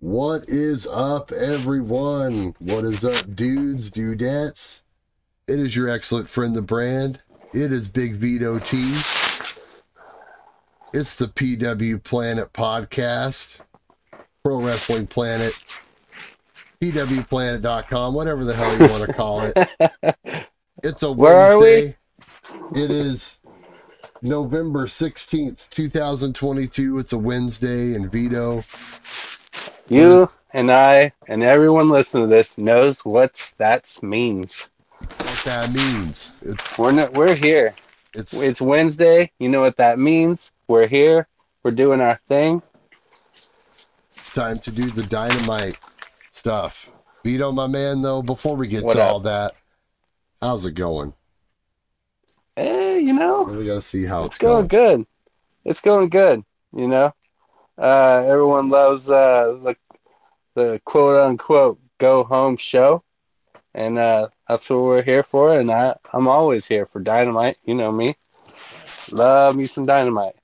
What is up, everyone? What is up, dudes, dudettes? It is your excellent friend, the brand. It is Big Vito T. It's the PW Planet Podcast, Pro Wrestling Planet, PWPlanet.com, whatever the hell you want to call it. It's a Wednesday. It is November 16th, 2022. It's a Wednesday, and Vito, you and I and everyone listening to this knows what that means. What that means? We're here. It's Wednesday. You know what that means. We're here. We're doing our thing. It's time to do the Dynamite stuff. Vito, my man, though, before we get to all that, how's it going? We gotta see how it's going. Good. It's going good. You know, everyone loves the quote unquote go home show, and that's what we're here for. And I'm always here for Dynamite. You know me, love me some Dynamite.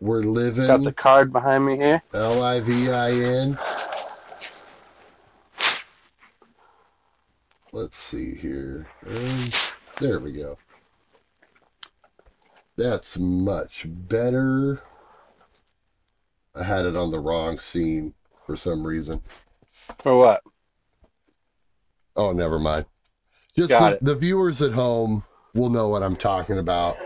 We're living. Got the card behind me here. LIVIN. Let's see here. There we go. That's much better. I had it on the wrong scene for some reason. For what? Oh, never mind. Just the viewers at home will know what I'm talking about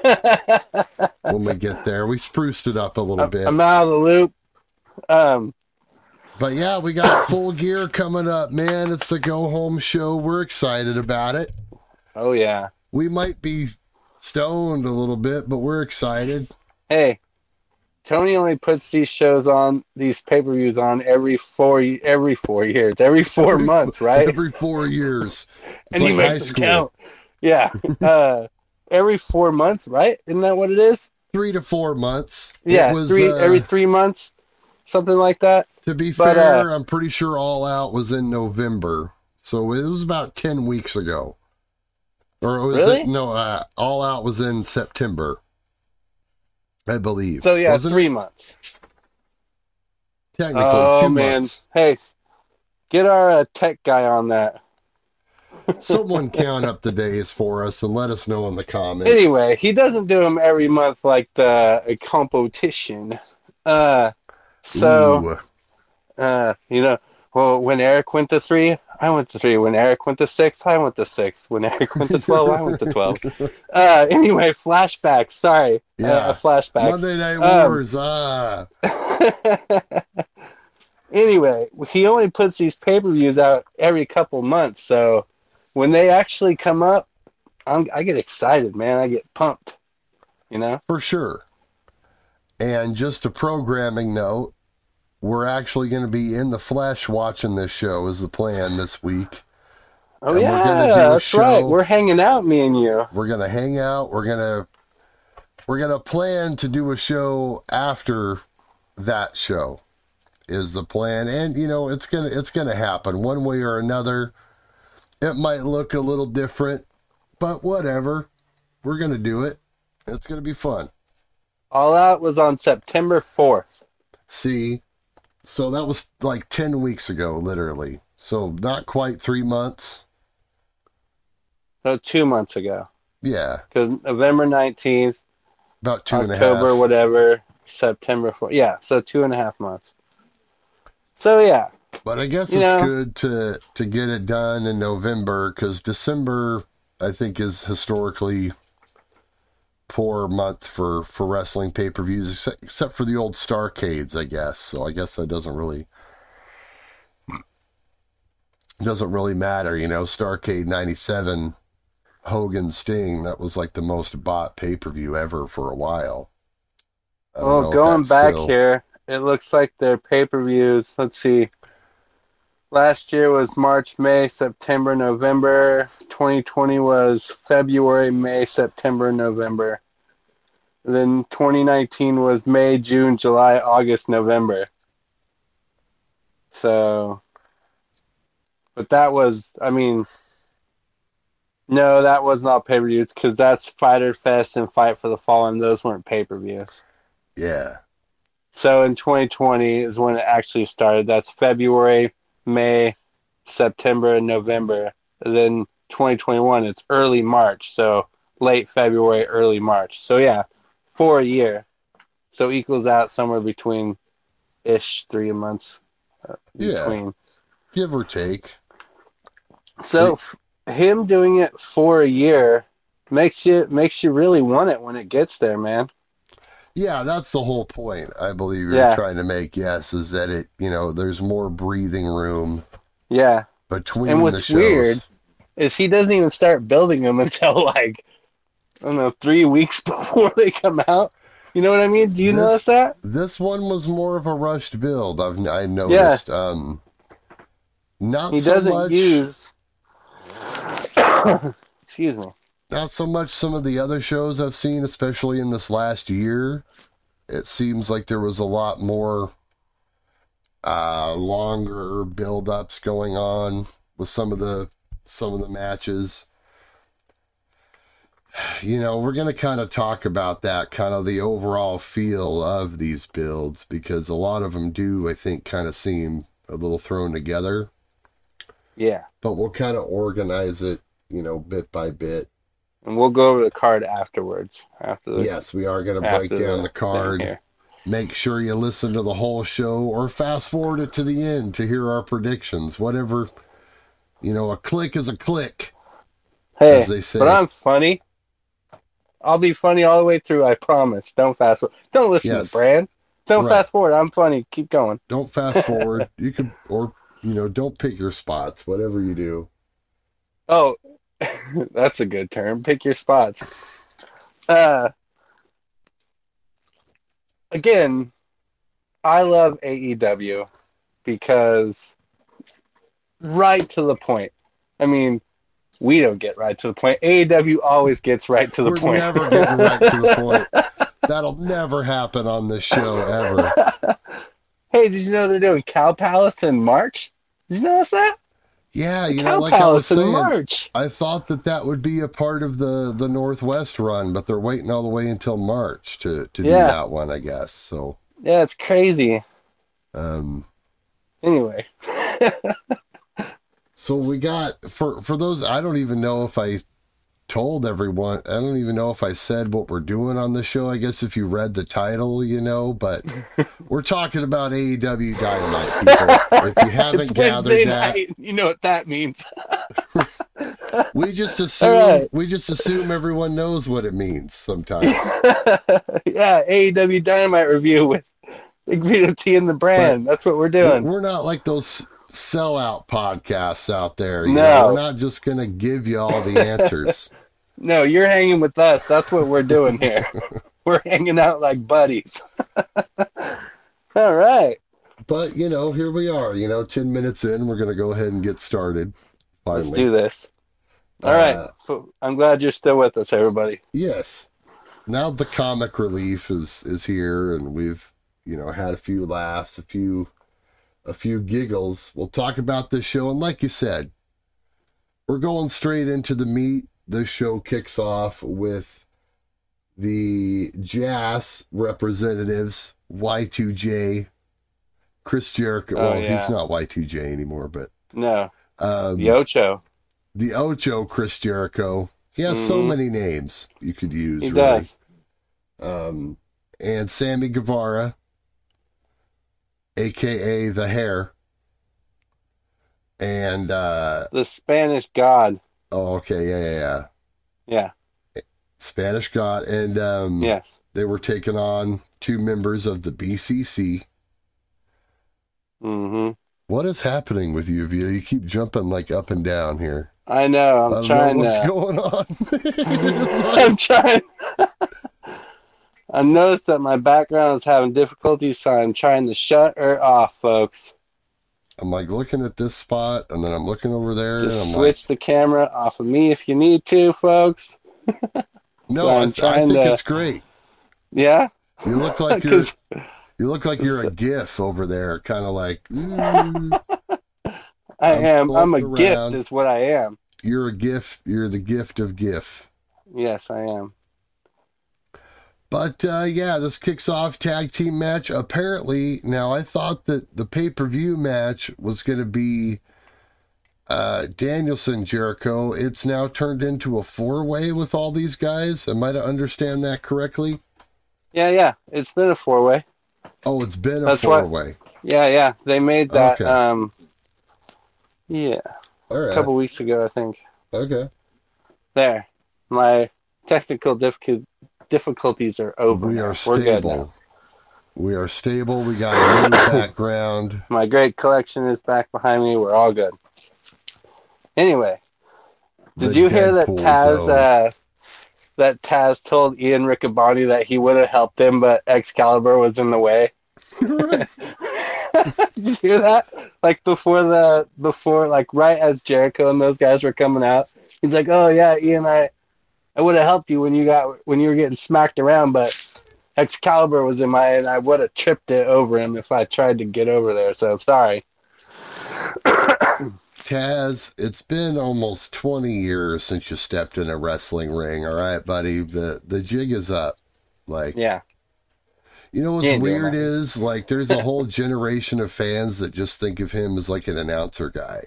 when we get there. We spruced it up a little bit. I'm out of the loop. But yeah, we got Full Gear coming up, man. It's the go home show. We're excited about it. Oh yeah. We might be stoned a little bit, but we're excited. Hey, Tony only puts these shows on, these pay-per-views on every four years, every 4 months, right? Every 4 years. And like he makes them count. Yeah. Every 4 months, right? Isn't that what it is? 3 to 4 months. Yeah, every 3 months, something like that. To be fair, I'm pretty sure All Out was in November, so it was about 10 weeks ago. Or was really? All Out was in September, I believe. So yeah, wasn't 3 months. Technically, two months. Hey, get our tech guy on that. Someone count up the days for us and let us know in the comments. Anyway, he doesn't do them every month like the competition. Well, when Eric went to 3, I went to 3. When Eric went to 6, I went to 6. When Eric went to 12, I went to 12. Anyway, flashbacks. Sorry. Yeah. Flashbacks. Monday Night Wars. Anyway, he only puts these pay-per-views out every couple months. So when they actually come up, I get excited, man. I get pumped. You know? For sure. And just a programming note, we're actually going to be in the flesh watching this show is the plan this week. Oh, and yeah, that's right. We're hanging out, me and you. We're going to hang out. We're going to plan to do a show after that show is the plan. And, you know, it's going to happen one way or another. It might look a little different, but whatever. We're going to do it. It's going to be fun. All Out was on September 4th. See? So that was like 10 weeks ago, literally. So not quite 3 months. So 2 months ago. Yeah. Because November 19th. About two and a half. October, whatever. September 4th. Yeah, so 2.5 months. So, yeah. But I guess it's good to get it done in November, because December, I think, is historically poor month for wrestling pay-per-views, except for the old Starcades, I guess. So I guess that doesn't really matter, you know. Starcade 97, Hogan Sting, that was like the most bought pay-per-view ever for a while. Well, going back here, it looks like their pay-per-views, let's see. Last year was March, May, September, November. 2020 was February, May, September, November. And then 2019 was May, June, July, August, November. So, but that was, that was not pay-per-views, because that's Fighter Fest and Fight for the Fallen. Those weren't pay-per-views. Yeah. So in 2020 is when it actually started. That's February, May, September, and November. And then 2021, it's early March. So late February, early March. So yeah, for a year. So equals out somewhere between ish 3 months. Between. Give or take. So him doing it for a year makes you really want it when it gets there, man. Yeah, that's the whole point I believe you're trying to make, is that it, you know, there's more breathing room. Yeah. Between and what's the shows. Weird is he doesn't even start building them until like, I don't know, 3 weeks before they come out. You know what I mean? Do you notice that? This one was more of a rushed build. I noticed. Not he so doesn't much, use. Excuse me. Not so much some of the other shows I've seen, especially in this last year. It seems like there was a lot more longer build-ups going on with some of the matches. You know, we're going to kind of talk about that, kind of the overall feel of these builds, because a lot of them do, I think, kind of seem a little thrown together. Yeah. But we'll kind of organize it, you know, bit by bit. And we'll go over the card afterwards. Yes, we are going to break down the card. Make sure you listen to the whole show or fast forward it to the end to hear our predictions. Whatever, you know, a click is a click. Hey, as they say. But I'm funny. I'll be funny all the way through, I promise. Don't fast forward. Don't listen to Brand. Don't fast forward. I'm funny. Keep going. Don't fast forward. You can, or, you know, don't pick your spots, whatever you do. Oh, that's a good term. Pick your spots. Again, I love AEW because right to the point. I mean, we don't get right to the point. AEW always gets right to the point. We're never getting right to the point. That'll never happen on this show, ever. Hey, did you know they're doing Cow Palace in March? Did you notice that? Yeah, you know, like I was saying, March. I thought that would be a part of the Northwest run, but they're waiting all the way until March to do that one, I guess. So yeah, it's crazy. Anyway. So we got, for those, I don't even know if I told everyone, I don't even know if I said what we're doing on the show, I guess if you read the title, you know, but we're talking about AEW Dynamite, people. If you haven't it's gathered Wednesday that. Night. You know what that means. We just assume everyone knows what it means sometimes. Yeah, AEW Dynamite review with Big Vito T and the Brand. But that's what we're doing. We're not like those sellout podcasts out there. You know, we're not just gonna give you all the answers. No, you're hanging with us. That's what we're doing here. We're hanging out like buddies. All right. But you know, here we are, you know, 10 minutes in, we're gonna go ahead and get started finally. Let's do this. All right. I'm glad you're still with us, everybody. Yes. Now the comic relief is here, and we've, you know, had a few laughs, a few giggles. We'll talk about this show, and like you said, we're going straight into the meat. This show kicks off with the Jazz representatives, Y2J, Chris Jericho. He's not Y2J anymore, but no, the Ocho. The Ocho Chris Jericho. He has so many names you could use. He really does. And Sammy Guevara, AKA the Hair, and the Spanish God. Oh, okay, yeah. Spanish God, and they were taking on two members of the BCC. Mm-hmm. What is happening with you, Vito? You keep jumping like up and down here. I know. I'm trying. What's going on? I'm trying. I noticed that my background is having difficulties, so I'm trying to shut her off, folks. I'm like looking at this spot, and then I'm looking over there. Just and I'm switch the camera off of me if you need to, folks. No, so I think it's great. Yeah, you look like you're a GIF over there, kind of like. I am. I'm a gift, is what I am. You're a GIF. You're the gift of GIF. Yes, I am. But, yeah, this kicks off tag team match. Apparently, now I thought that the pay-per-view match was going to be Danielson, Jericho. It's now turned into a four-way with all these guys. Am I to understand that correctly? Yeah. It's been a four-way. Oh, it's been a four-way. Yeah. They made that, okay. All right. A couple weeks ago, I think. Okay. There. My technical difficulties are over. We are stable. We're good now. We are stable. We got a new background. My great collection is back behind me. We're all good. Anyway, did you hear that Taz told Ian Riccaboni that he would have helped him, but Excalibur was in the way? Did you hear that? Like before, right as Jericho and those guys were coming out, he's like, "Oh yeah, Ian, I would have helped you when you were getting smacked around, but Excalibur was in my way, and I would have tripped it over him if I tried to get over there. So sorry." Taz, it's been almost 20 years since you stepped in a wrestling ring. All right, buddy, the jig is up. Like, yeah. You know what's weird is, like, there's a whole generation of fans that just think of him as like an announcer guy.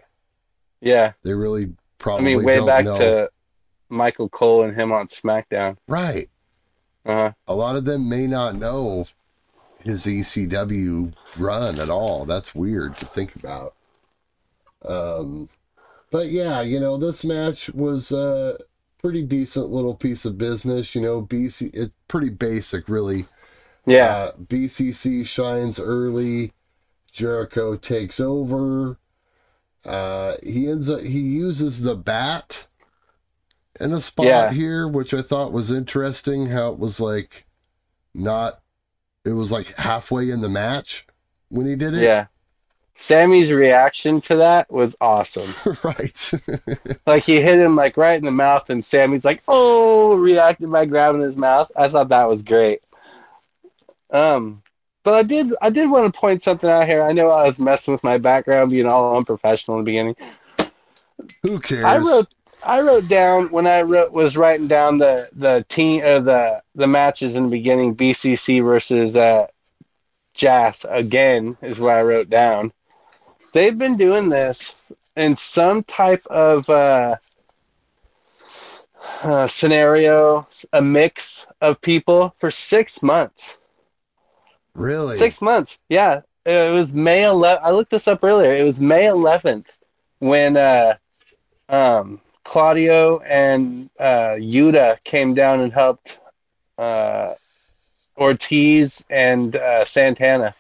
Yeah, they really probably. I mean, way back to Michael Cole and him on SmackDown, right? A lot of them may not know his ECW run at all. That's weird to think about. But yeah, you know, this match was a pretty decent little piece of business. You know, it's pretty basic, really. Yeah. BCC shines early. Jericho takes over. He uses the bat in a spot here, which I thought was interesting. How it was like it was like halfway in the match when he did it. Yeah. Sammy's reaction to that was awesome. Right. Like he hit him like right in the mouth, and Sammy's like, "Oh," reacted by grabbing his mouth. I thought that was great. But I did want to point something out here. I know I was messing with my background, being all unprofessional in the beginning. Who cares? I was writing down the team or the matches in the beginning. BCC versus Jazz again is what I wrote down. They've been doing this in some type of scenario, a mix of people for 6 months. Really? 6 months, yeah. It was May 11th. I looked this up earlier. It was May 11th when Claudio and Yuta came down and helped Ortiz and Santana.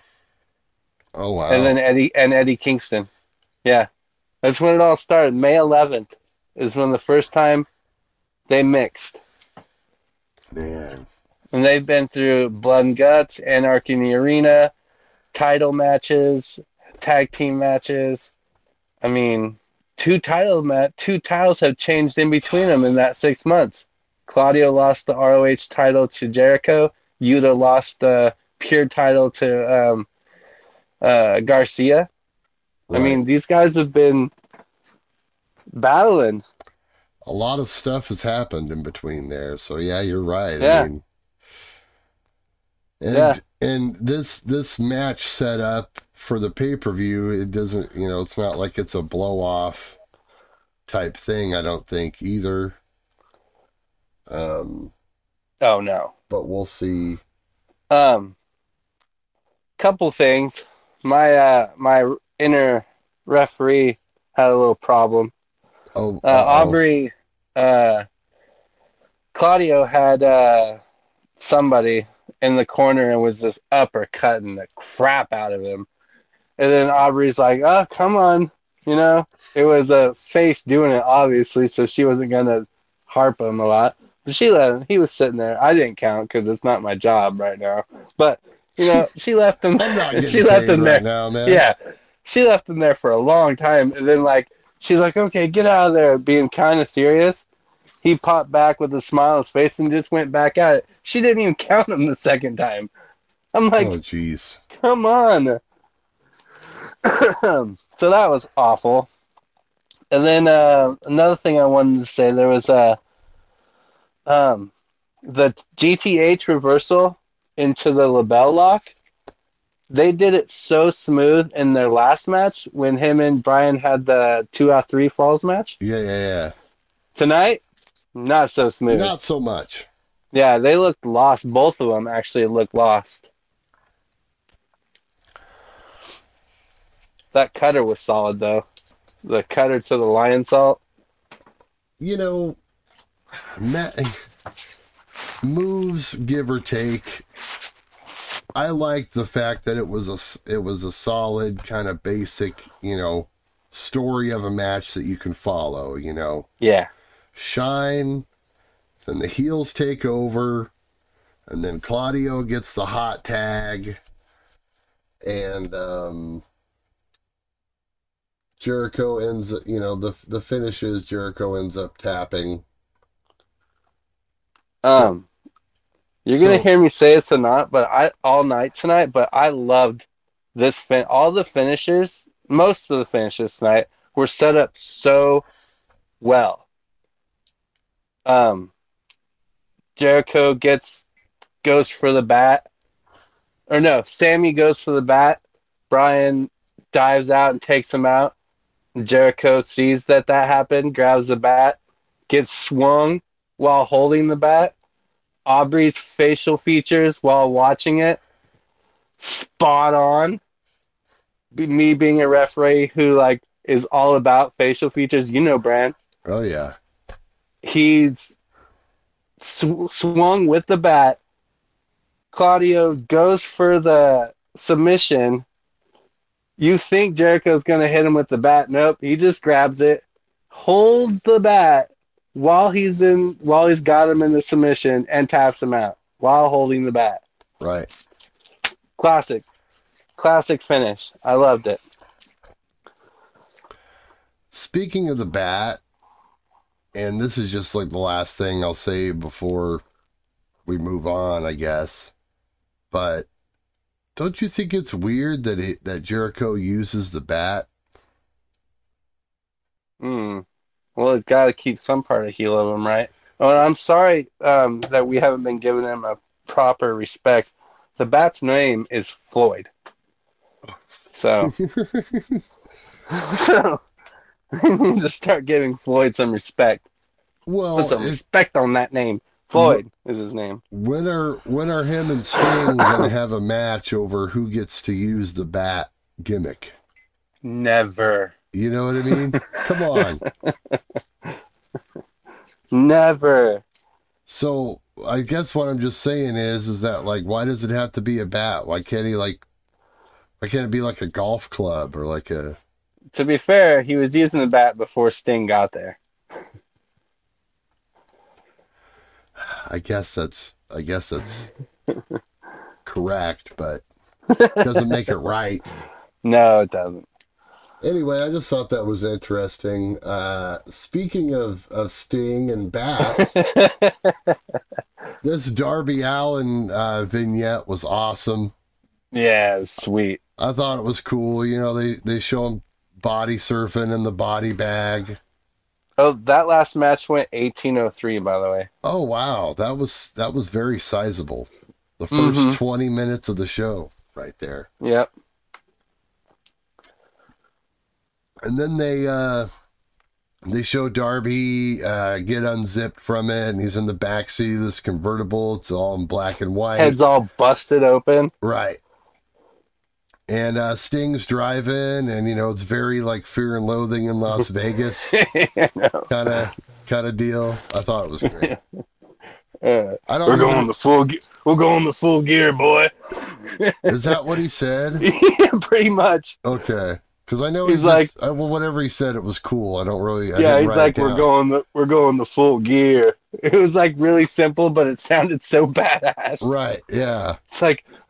Oh wow! And then Eddie Kingston. Yeah, that's when it all started. May 11th is when the first time they mixed. Man. And they've been through Blood and Guts, Anarchy in the Arena, title matches, tag team matches. I mean, two titles have changed in between them in that 6 months. Claudio lost the ROH title to Jericho. Yuta lost the Pure title to Garcia. Right. I mean, these guys have been battling. A lot of stuff has happened in between there. So, yeah, you're right. Yeah. I mean, and this match set up for the pay-per-view, it doesn't, you know, it's not like it's a blow-off type thing, I don't think, either. Oh, no. But we'll see. Couple things. My my inner referee had a little problem. Oh, Aubrey, Claudio had somebody in the corner and was just uppercutting the crap out of him. And then Aubrey's like, "Oh, come on." You know, it was a face doing it, obviously, so she wasn't going to harp him a lot. But she let him. He was sitting there. I didn't count because it's not my job right now. But, you know, she left him. She left him there. Right now, man. Yeah. She left him there for a long time. And then, like, she's like, "Okay, get out of there," being kind of serious. He popped back with a smile on his face and just went back at it. She didn't even count him the second time. I'm like, "Oh, jeez, come on." So that was awful. And then another thing I wanted to say, there was the GTH reversal into the label lock, they did it so smooth in their last match when him and Brian had the 2 out of 3 falls match. Yeah. Tonight, not so smooth. Not so much. Yeah, they looked lost. Both of them actually looked lost. That cutter was solid, though. The cutter to the lion salt. You know, moves, give or take. I liked the fact that it was a solid kind of basic, you know, story of a match that you can follow, you know. Yeah. Shine, then the heels take over, and then Claudio gets the hot tag, and Jericho ends, you know, the finish is Jericho ends up tapping. You're going to hear me say this or not, but all night tonight, but I loved this. All the finishes, most of the finishes tonight were set up so well. Jericho goes for the bat. Or no, Sammy goes for the bat. Brian dives out and takes him out. Jericho sees that happened, grabs the bat, gets swung while holding the bat. Aubrey's facial features while watching it, spot on. Me being a referee who is all about facial features, you know, Brand. Oh yeah, he's swung with the bat. Claudio goes for the submission. You think Jericho's gonna hit him with the bat? Nope, he just grabs it, holds the bat. While he's got him in the submission and taps him out while holding the bat. Right. Classic finish. I loved it. Speaking of the bat, and this is just the last thing I'll say before we move on, I guess. But don't you think it's weird that Jericho uses the bat? Well, it's got to keep some part of heel of him, right? Oh, and I'm sorry that we haven't been giving him a proper respect. The bat's name is Floyd. So we need to start giving Floyd some respect. Well, put some respect on that name. Floyd is his name. When are him and Sting going to have a match over who gets to use the bat gimmick? Never. You know what I mean? Come on. Never. So I guess what I'm just saying is that why does it have to be a bat? Why can't he why can't it be a golf club or a? To be fair, he was using the bat before Sting got there. I guess that's correct, but it doesn't make it right. No, it doesn't. Anyway, I just thought that was interesting. Speaking of Sting and bats, this Darby Allin vignette was awesome. Yeah, it was sweet. I thought it was cool. You know, they show him body surfing in the body bag. Oh, that last match went 18:03, by the way. Oh, wow. That was very sizable. The first 20 minutes of the show right there. Yep. And then they show Darby get unzipped from it, and he's in the backseat of this convertible. It's all in black and white. Head's all busted open. Right. And Sting's driving, and, you know, it's very Fear and Loathing in Las Vegas kind of deal. I thought it was great. We're going to full gear, boy. Is that what he said? Yeah, pretty much. Okay. Because I know he's whatever he said, it was cool. I don't really. We're going the full gear. It was really simple, but it sounded so badass. Right? Yeah. It's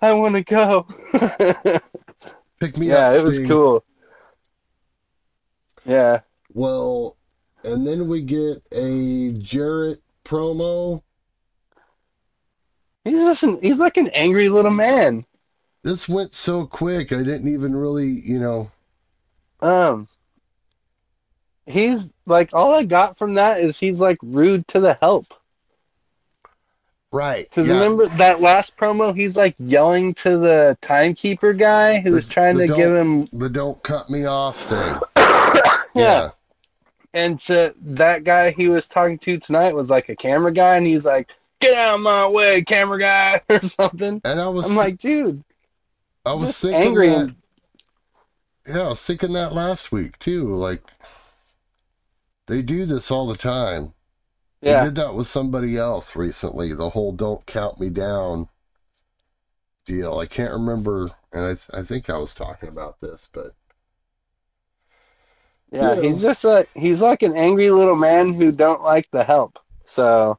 I want to go. Pick me up. Yeah, it was cool. Yeah. Well, and then we get a Jarrett promo. He's like an angry little man. This went so quick. I didn't even really, you know. He's all I got from that is he's rude to the help. Right. Because remember that last promo, he's like yelling to the timekeeper guy who was trying to give him the "don't cut me off" thing. Yeah. And to that guy he was talking to tonight was like a camera guy, and he's like, "Get out of my way, camera guy," or something. And I'm like, dude, I was just thinking angry. I was thinking that last week too. Like, they do this all the time. Yeah. They did that with somebody else recently. The whole "don't count me down" deal. I can't remember, and I think I was talking about this, but. Yeah, you know. He's just he's like an angry little man who don't like the help. So,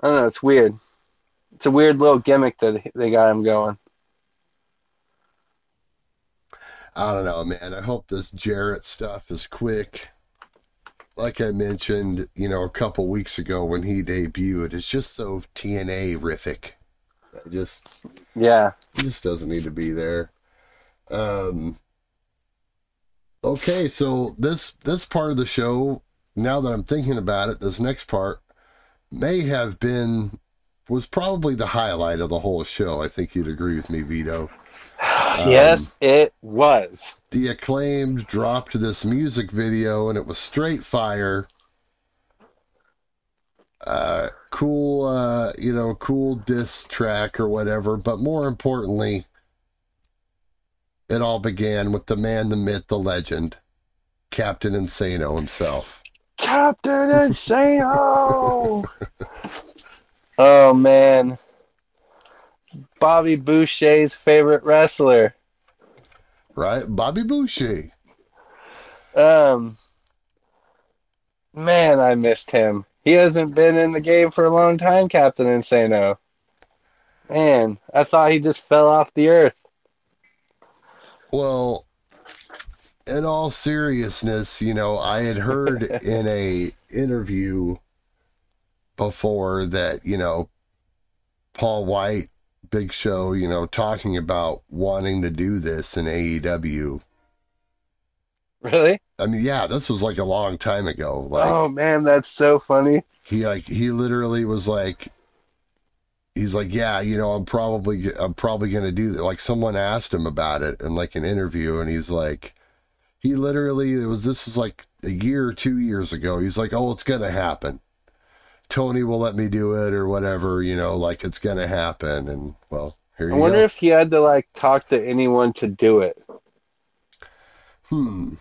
I don't know, it's weird. It's a weird little gimmick that they got him going. I don't know, man. I hope this Jarrett stuff is quick. Like I mentioned, you know, a couple weeks ago when he debuted, it's just so TNA-rific. Just doesn't need to be there. Okay, so this part of the show, now that I'm thinking about it, this next part was probably the highlight of the whole show. I think you'd agree with me, Vito. Yes, it was. The Acclaimed dropped this music video, and it was straight fire. Cool diss track or whatever, but more importantly, it all began with the man, the myth, the legend, Captain Insano himself. Captain Insano! Oh, man. Bobby Boucher's favorite wrestler. Right? Bobby Boucher. Man, I missed him. He hasn't been in the game for a long time, Captain Insano. Man, I thought he just fell off the earth. Well, in all seriousness, you know, I had heard in a interview before that, you know, Paul White, Big Show, you know, talking about wanting to do this in AEW. Really? I mean, yeah, this was like a long time ago. Like, oh, man, that's so funny. He literally was like, he's like, yeah, you know, I'm probably going to do that. Like, someone asked him about it in like an interview, and he's like, this is like a year or 2 years ago. He's like, oh, it's going to happen. Tony will let me do it or whatever, you know, like it's going to happen. And well, here you go. I wonder if he had to like talk to anyone to do it.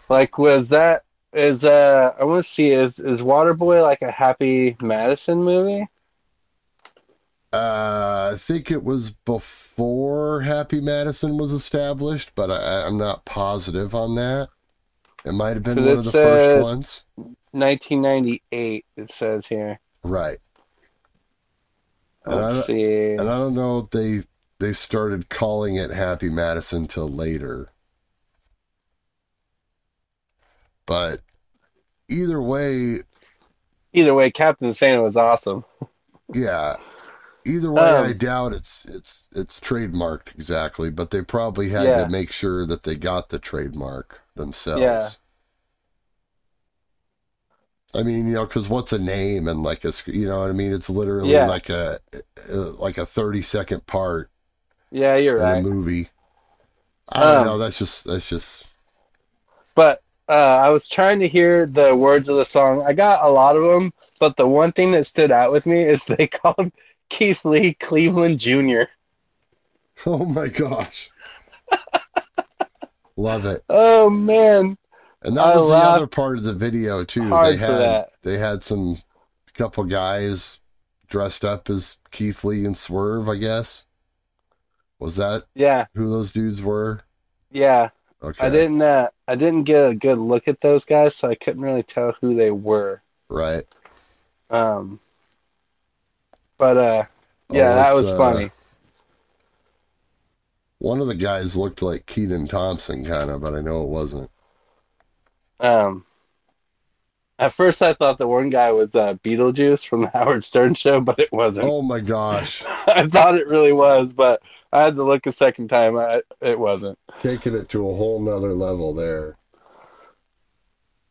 Like, I want to see, is Waterboy like a Happy Madison movie? I think it was before Happy Madison was established, but I'm not positive on that. It might have been one of the first ones. 1998, it says here. Right. Let's see. And I don't know if they started calling it Happy Madison till later. But either way, Captain Insano was awesome. Yeah. Either way, I doubt it's trademarked exactly, but they probably had to make sure that they got the trademark themselves. Yeah. I mean, you know, because what's a name and like a, you know what I mean? It's literally like a 30-second part. Yeah, you're right. In a movie. I don't know. That's just. But I was trying to hear the words of the song. I got a lot of them, but the one thing that stood out with me is they called Keith Lee Cleveland Jr. Oh my gosh. Love it. Oh man. And that was the other part of the video too. They had a couple guys dressed up as Keith Lee and Swerve, I guess. Was that who those dudes were? Yeah. Okay. I didn't get a good look at those guys, so I couldn't really tell who they were. Right. But that was funny. One of the guys looked like Keaton Thompson kind of, but I know it wasn't. At first I thought the one guy was Beetlejuice from the Howard Stern show, but it wasn't. Oh my gosh. I thought it really was, but I had to look a second time. It wasn't. Taking it to a whole nother level there.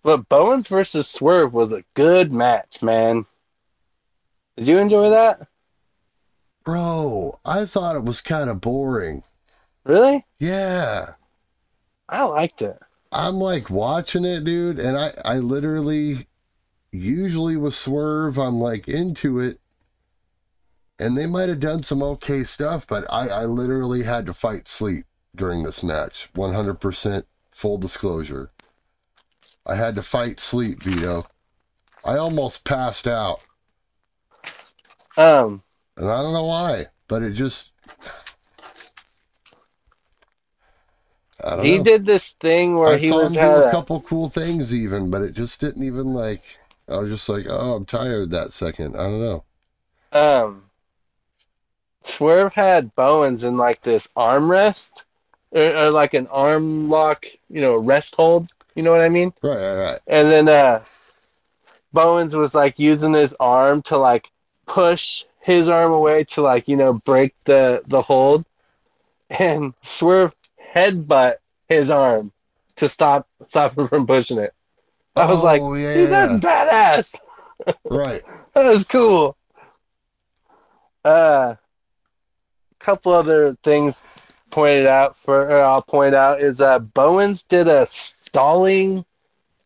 But Bowens versus Swerve was a good match, man. Did you enjoy that? Bro, I thought it was kind of boring. Really? Yeah. I liked it. I'm like watching it, dude, and I literally, usually with Swerve, I'm like into it. And they might have done some okay stuff, but I literally had to fight sleep during this match. 100% full disclosure. I had to fight sleep, Vito. I almost passed out. And I don't know why, but it just... He did this thing where he was having a couple cool things even, but it just didn't even like... I was just like, oh, I'm tired that second. I don't know. Swerve had Bowens in like this arm rest, or like an arm lock, you know, rest hold. You know what I mean? Right. And then Bowens was like using his arm to like push his arm away to like, you know, break the hold. And Swerve headbutt his arm to stop him from pushing it. I was like, yeah, dude, that's badass. Right. That was cool. Couple other things pointed out I'll point out is Bowens did a stalling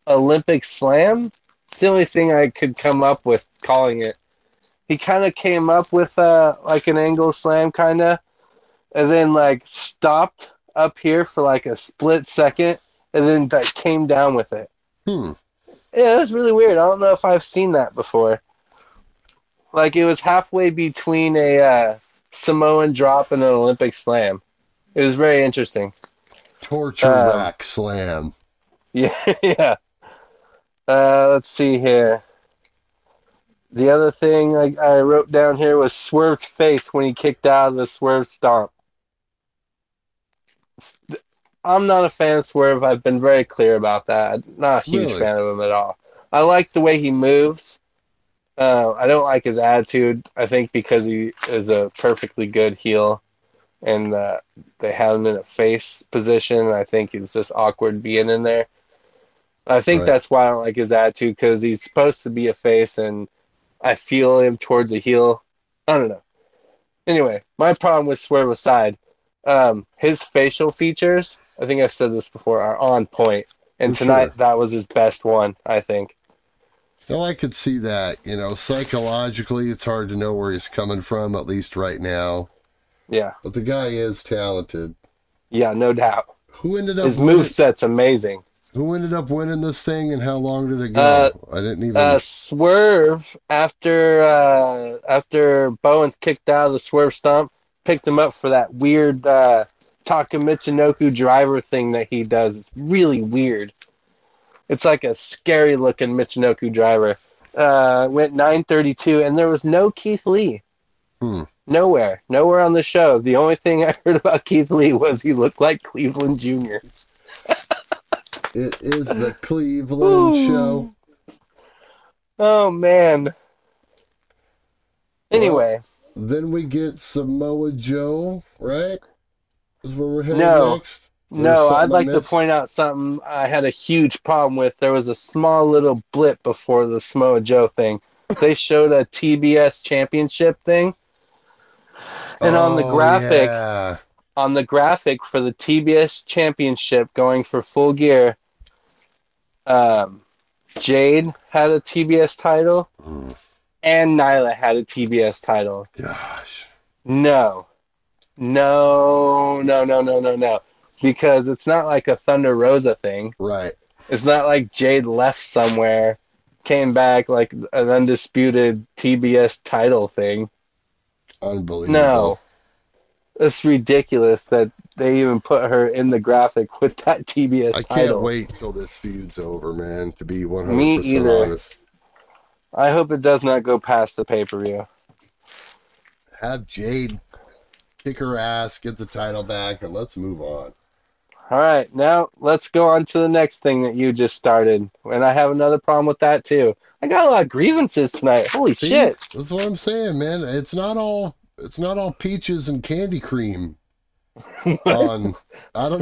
Olympic slam. It's the only thing I could come up with calling it. He kind of came up with like an angle slam kind of, and then like stopped up here for like a split second, and then that came down with it. Yeah, that's really weird. I don't know if I've seen that before. Like, it was halfway between a Samoan drop and an Olympic slam. It was very interesting. Torture rack slam. Yeah. Let's see here. The other thing I wrote down here was Swerve's face when he kicked out of the Swerve stomp. I'm not a fan of Swerve. I've been very clear about that. I'm not a huge fan of him at all. I like the way he moves. I don't like his attitude, I think, because he is a perfectly good heel, and they have him in a face position, and I think it's just awkward being in there. I think that's why I don't like his attitude, because he's supposed to be a face, and I feel him towards a heel. I don't know. Anyway, my problem with Swerve aside, his facial features, I think I've said this before, are on point, and tonight that was his best one, I think. No, I could see that. You know, psychologically, it's hard to know where he's coming from, at least right now. Yeah. But the guy is talented. Yeah, no doubt. Who ended up His moveset's amazing. Who ended up winning this thing, and how long did it go? I didn't even... Swerve, after Bowens kicked out of the Swerve stomp, picked him up for that weird Takamichinoku driver thing that he does. It's really weird. It's like a scary-looking Michinoku driver. Went 9:32, and there was no Keith Lee. Nowhere. Nowhere on the show. The only thing I heard about Keith Lee was he looked like Cleveland Jr. It is the Cleveland show. Oh, man. Anyway. Well, then we get Samoa Joe, right? Is where we're headed next. No, I'd like to point out something I had a huge problem with. There was a small little blip before the Samoa Joe thing. They showed a TBS Championship thing. And on the graphic for the TBS Championship going for Full Gear, Jade had a TBS title and Nyla had a TBS title. Gosh. No. Because it's not like a Thunder Rosa thing. Right. It's not like Jade left somewhere, came back like an undisputed TBS title thing. Unbelievable. No. It's ridiculous that they even put her in the graphic with that TBS title. I can't wait till this feud's over, man, to be 100% Me either. Honest. I hope it does not go past the pay-per-view. Have Jade kick her ass, get the title back, and let's move on. All right, now let's go on to the next thing that you just started. And I have another problem with that, too. I got a lot of grievances tonight. Holy shit. That's what I'm saying, man. It's not all peaches and candy cream. I don't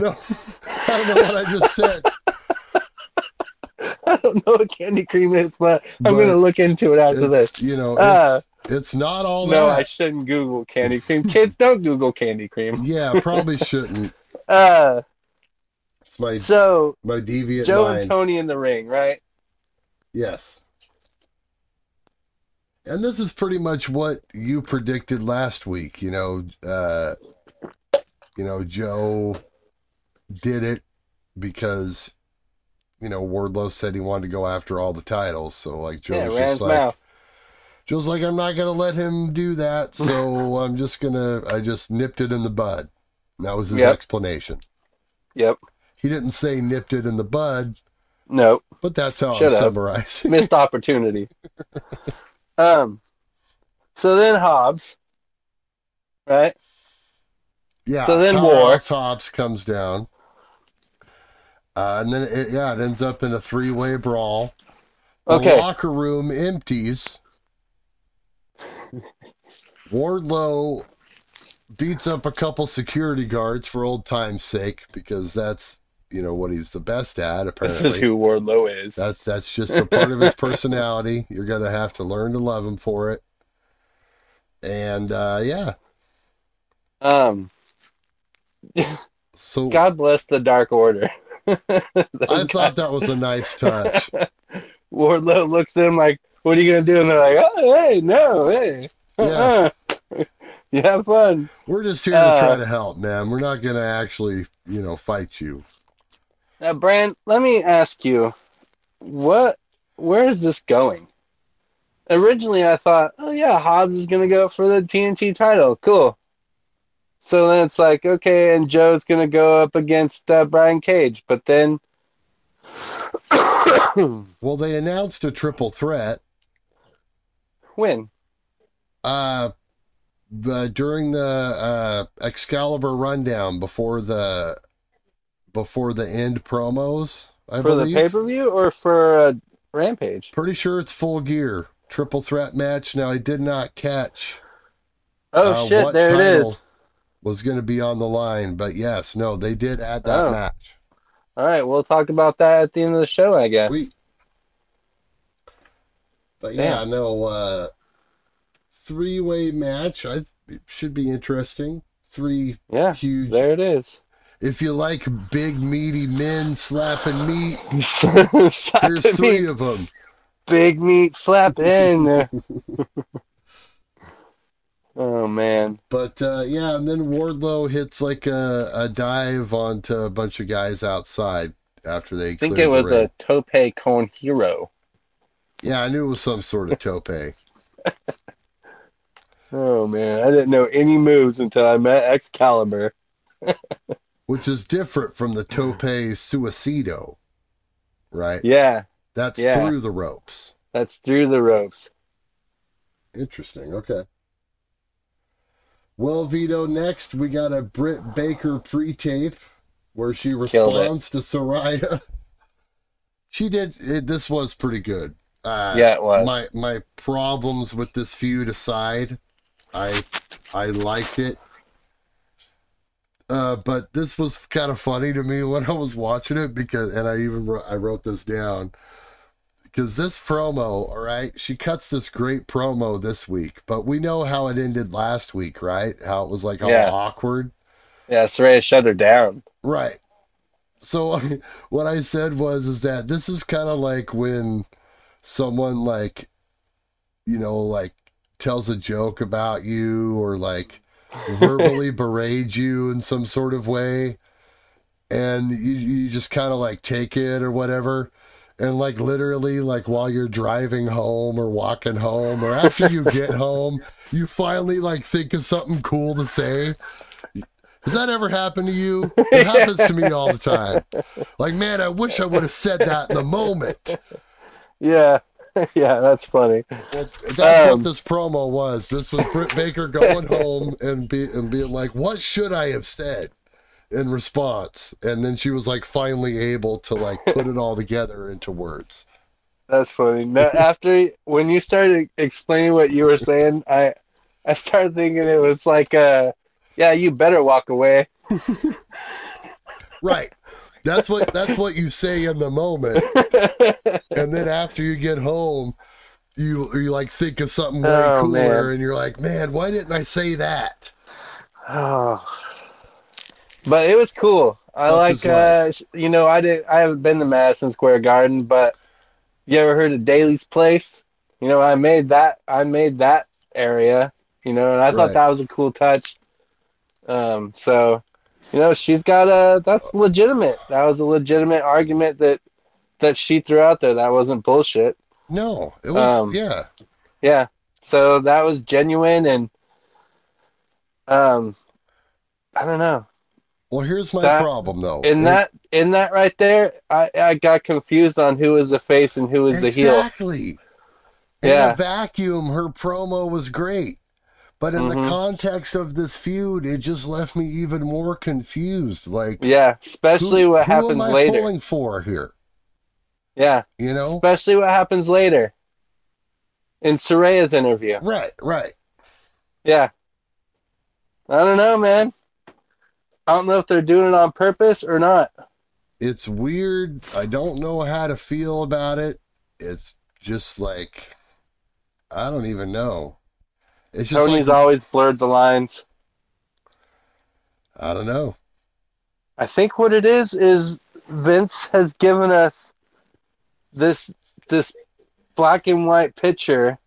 know what I just said. I don't know what candy cream is, but I'm going to look into it after this. You know, It's not all that. No, I shouldn't Google candy cream. Kids, don't Google candy cream. Yeah, probably shouldn't. It's my deviant Joe mind. And Tony in the ring, right? Yes. And this is pretty much what you predicted last week. Joe did it because, Wardlow said he wanted to go after all the titles. So, Joe's like, I'm not going to let him do that. So I'm just going to, I just nipped it in the bud. And that was his explanation. Yep. He didn't say nipped it in the bud. No. But that's how I'm summarizing. Missed opportunity. So then Hobbs, right? Yeah. So then Hobbs comes down. And then it ends up in a three-way brawl. The locker room empties. Wardlow beats up a couple security guards for old time's sake, because that's, what he's the best at, apparently. This is who Wardlow is. That's just a part of his personality. You're going to have to learn to love him for it. And, So God bless the Dark Order. I thought that was a nice touch. Wardlow looks at him like, what are you going to do? And they're like, oh, hey, no, hey. Yeah. You have fun. We're just here to try to help, man. We're not going to actually, fight you. Now, Brand, let me ask you, where is this going? Originally, I thought, Hobbs is going to go for the TNT title. Cool. So then it's like, okay, and Joe's going to go up against Brian Cage. But then... Well, they announced a triple threat. When? During the Excalibur rundown before the end promos, I believe. For the pay-per-view or for Rampage? Pretty sure it's Full Gear. Triple threat match. Now, I did not catch what there title it is. Was going to be on the line, but yes, no, they did add that match. All right, we'll talk about that at the end of the show, I guess. But yeah, I know... three-way match. It should be interesting. Huge. There it is. If you like big, meaty men slapping meat, there's three of them. Big meat slapping. Oh, man. But, and then Wardlow hits like a dive onto a bunch of guys outside after they cleared the ring. I think it was a tope con hero. Yeah, I knew it was some sort of tope. Oh, man, I didn't know any moves until I met Excalibur. Which is different from the tope suicido, right? Yeah. That's through the ropes. Interesting, okay. Well, Vito, next we got a Britt Baker pre-tape where she responds to Saraya. She did, this was pretty good. It was. My problems with this feud aside... I liked it. But this was kind of funny to me when I was watching it I wrote this down because this promo, all right, she cuts this great promo this week, but we know how it ended last week, right? How it was like all awkward. Yeah. Saraya shut her down. Right. So what I said was that this is kind of like when someone tells a joke about you or verbally berate you in some sort of way, and you just kind of take it or whatever, and literally while you're driving home or walking home or after you get home, you finally think of something cool to say. Has that ever happened to you? It happens to me all the time. Man, I wish I would have said that in the moment. Yeah, that's funny. That's what this promo was. This was Britt Baker going home and being like, what should I have said in response? And then she was finally able to put it all together into words. That's funny. Now, when you started explaining what you were saying, I started thinking it was you better walk away. Right. That's what you say in the moment. And then after you get home, you like think of something way cooler, man. And you're like, man, why didn't I say that? Oh, but it was cool. I like, you know, I haven't been to Madison Square Garden, but you ever heard of Daly's Place? You know, I made that area, you know, and I thought that was a cool touch. So, you know, she's got that's legitimate. That was a legitimate argument that she threw out there. That wasn't bullshit. No, it was, yeah. Yeah. So that was genuine, and I don't know. Well, here's my problem, though. In that right there, I got confused on who was the face and who was the heel. Exactly. Yeah. In a vacuum, her promo was great. But in the context of this feud, it just left me even more confused. Like, yeah, especially what happens later. Who am I pulling for here? Yeah. You know? Especially what happens later. In Saraya's interview. Right. Yeah. I don't know, man. I don't know if they're doing it on purpose or not. It's weird. I don't know how to feel about it. It's just like, I don't even know. It's just Tony's like, always blurred the lines. I don't know. I think what it is Vince has given us this black and white picture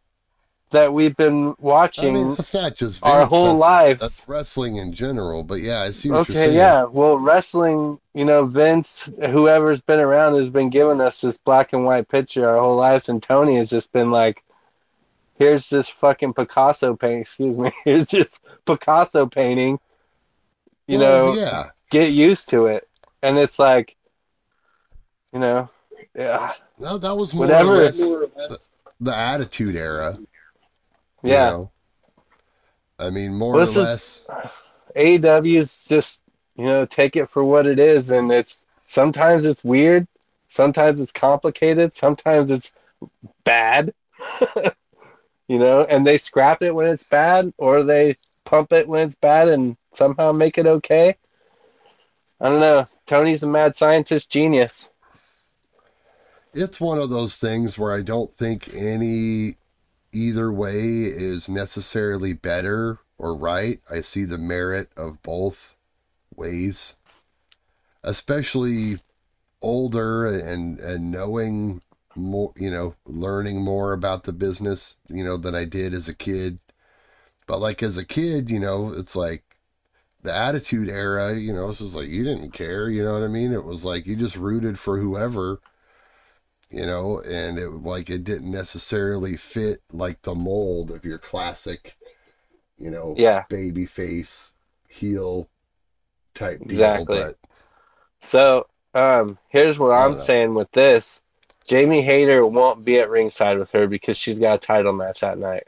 that we've been watching it's not just Vince, our whole lives. That's wrestling in general, but yeah, I see what you're saying. Okay, yeah. Well, wrestling, you know, Vince, whoever's been around has been giving us this black and white picture our whole lives, and Tony has just been like, here's this fucking Picasso painting, here's this Picasso painting, you know, get used to it. And it's like, you know, yeah. No, that was more whatever the Attitude Era. Yeah. You know? I mean, more or less. AEW's just, you know, take it for what it is. And it's sometimes it's weird. Sometimes it's complicated. Sometimes it's bad. You know, and they scrap it when it's bad, or they pump it when it's bad and somehow make it okay. I don't know. Tony's a mad scientist genius. It's one of those things where I don't think either way is necessarily better or right. I see the merit of both ways, especially older and knowing more, you know, learning more about the business, you know, than I did as a kid. But like as a kid, you know, it's like the Attitude Era, you know, it's just like, you didn't care, you know what I mean? It was like, you just rooted for whoever, you know, and it like it didn't necessarily fit like the mold of your classic, you know, baby face heel type deal. Exactly. But, so here's what I'm saying with this. Jamie Hayter won't be at ringside with her because she's got a title match that night.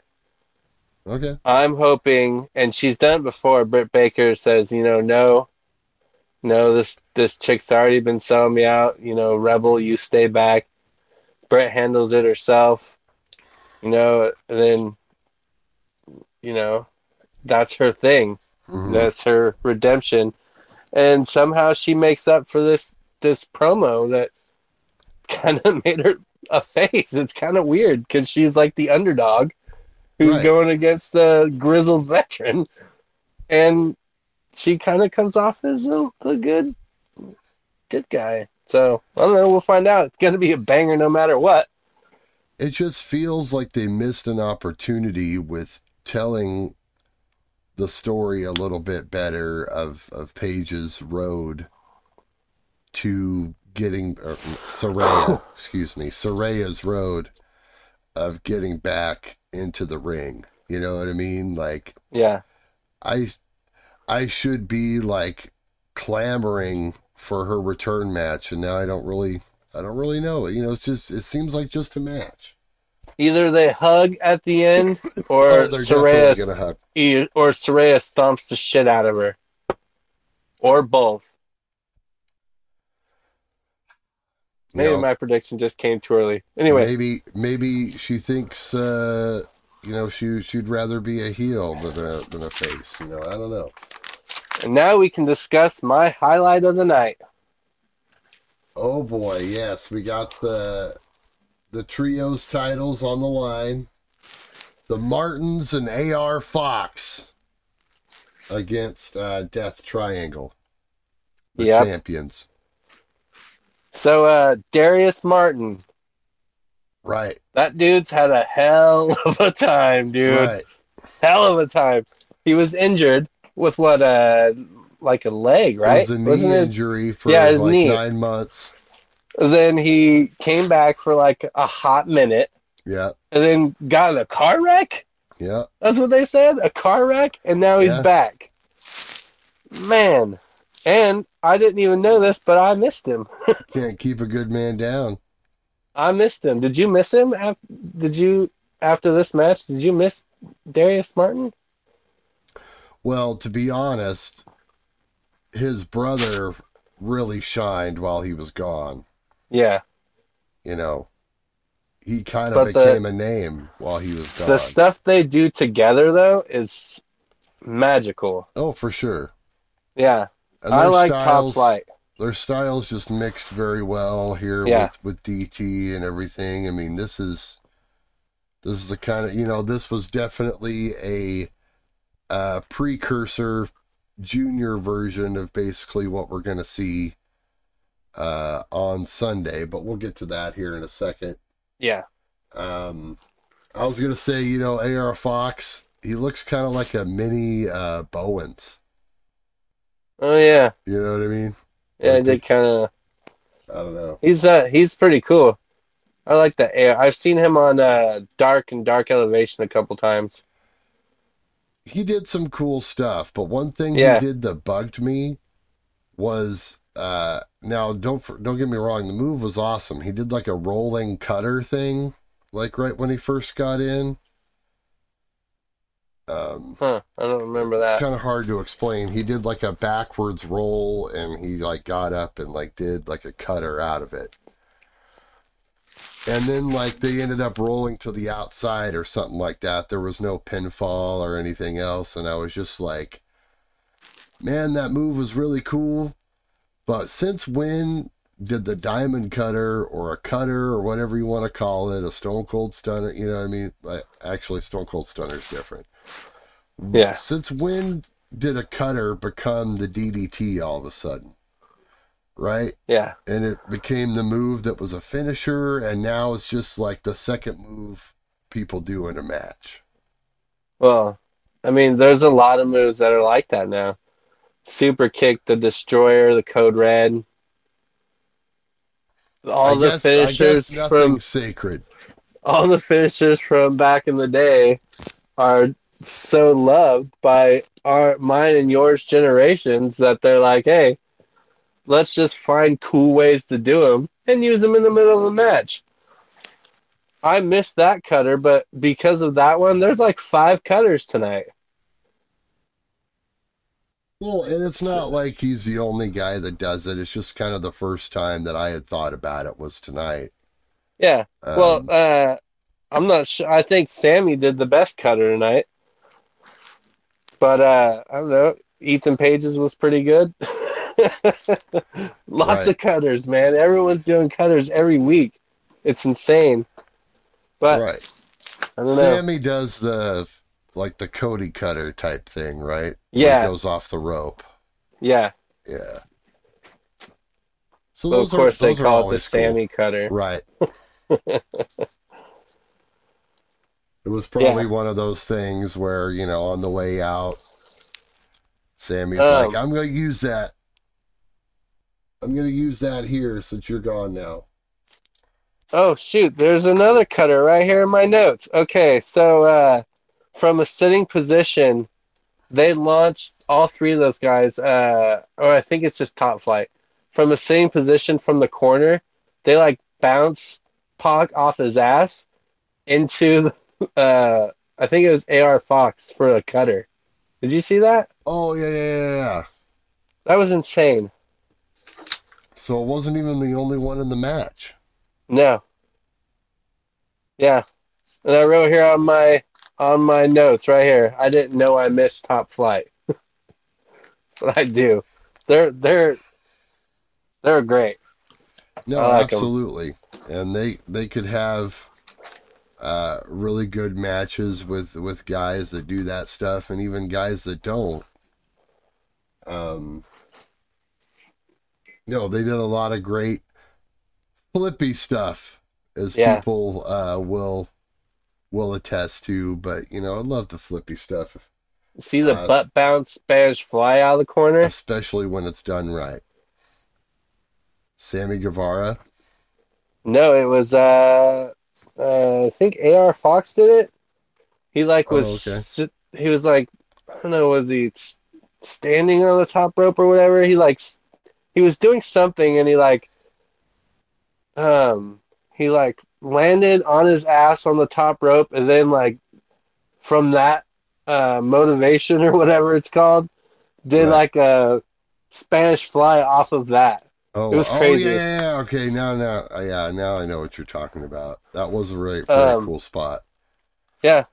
Okay. I'm hoping, and she's done it before. Britt Baker says, you know, no, this chick's already been selling me out. You know, Rebel, you stay back. Brett handles it herself, you know, and then, you know, that's her thing. Mm-hmm. That's her redemption. And somehow she makes up for this promo that kind of made her a face. It's kind of weird because she's like the underdog who's going against the grizzled veteran. And she kind of comes off as a good guy. So, I don't know. We'll find out. It's going to be a banger no matter what. It just feels like they missed an opportunity with telling the story a little bit better of Paige's road to getting... Saraya's road of getting back into the ring. You know what I mean? Like... Yeah. I should be, like, clamoring for her return match, and now I don't really know. You know, it seems like just a match. Either they hug at the end, or Saraya stomps the shit out of her, or both. Maybe my prediction just came too early. Anyway, maybe she thinks you know, she'd rather be a heel than a face. You know, I don't know. And now we can discuss my highlight of the night. Oh boy, yes, we got the the Trios titles on the line. The Martins and A.R. Fox against Death Triangle, the champions. So, Darius Martin. Right. That dude's had a hell of a time, dude. Right. Hell of a time. He was injured with what, like a leg, right? It was a knee injury for like knee. 9 months. Then he came back for like a hot minute. Yeah. And then got in a car wreck? Yeah. That's what they said? A car wreck? And now he's back. Man. And I didn't even know this, but I missed him. Can't keep a good man down. I missed him. Did you miss him? Did you, after this match, did you miss Darius Martin? Well, to be honest, his brother really shined while he was gone. Yeah. You know, he kind of became a name while he was gone. The stuff they do together, though, is magical. Oh, for sure. Yeah. And I like Top Flight. Their styles just mixed very well here with DT and everything. I mean, this is the kind of, you know, this was definitely a precursor junior version of basically what we're going to see on Sunday. But we'll get to that here in a second. Yeah. I was going to say, you know, A.R. Fox, he looks kind of like a mini Bowens. Oh, yeah. You know what I mean? Yeah, I did kind of. I don't know. He's pretty cool. I like the air. I've seen him on Dark and Dark Elevation a couple times. He did some cool stuff, but one thing he did that bugged me was now don't get me wrong, the move was awesome. He did like a rolling cutter thing, like right when he first got in. I don't remember that. It's kind of hard to explain. He did like a backwards roll and he like got up and like did like a cutter out of it. And then like they ended up rolling to the outside or something like that. There was no pinfall or anything else. And I was just like, man, that move was really cool. But since when did the diamond cutter or a cutter or whatever you want to call it, a Stone Cold Stunner, you know what I mean? Actually, Stone Cold Stunner is different. Yeah. Since when did a cutter become the DDT all of a sudden? Right? Yeah. And it became the move that was a finisher, and now it's just like the second move people do in a match. Well, I mean, there's a lot of moves that are like that now. Super kick, the destroyer, the code red. All the finishers from back in the day are so loved by mine and yours generations that they're like, hey, let's just find cool ways to do them and use them in the middle of the match. I missed that cutter, but because of that one, there's like 5 cutters tonight. Well, and it's not like he's the only guy that does it. It's just kind of the first time that I had thought about it was tonight. Yeah. I'm not sure. I think Sammy did the best cutter tonight. But, I don't know. Ethan Page's was pretty good. Lots of cutters, man. Everyone's doing cutters every week. It's insane. But, I don't know. Sammy does the... like the Cody cutter type thing, right? Yeah. Where it goes off the rope. Yeah. Yeah. So those of course they call it the Sammy cutter. Right. It was probably one of those things where, you know, on the way out, Sammy's like, I'm going to use that. I'm going to use that here since you're gone now. Oh, shoot. There's another cutter right here in my notes. Okay, so, from a sitting position, they launched all 3 of those guys, or I think it's just Top Flight. From a sitting position from the corner, they like bounce Pac off his ass into, I think it was A.R. Fox for a cutter. Did you see that? Oh, yeah. That was insane. So it wasn't even the only one in the match. No. Yeah. And I wrote here on my notes right here, I didn't know I missed Top Flight. But I do. They're great. No, like absolutely. And they could have really good matches with guys that do that stuff, and even guys that don't. No, they did a lot of great flippy stuff, as people will attest to. But, you know, I love the flippy stuff. See the butt bounce Spanish fly out of the corner? Especially when it's done right. Sammy Guevara? No, it was, I think A.R. Fox did it. He, like, he was, like, I don't know, was he standing on the top rope or whatever? He, like, he was doing something, and he, like, landed on his ass on the top rope, and then, like, from that, motivation or whatever it's called, did like a Spanish fly off of that. Oh, it was crazy. Oh, yeah, okay, now I know what you're talking about. That was a really cool spot. Yeah.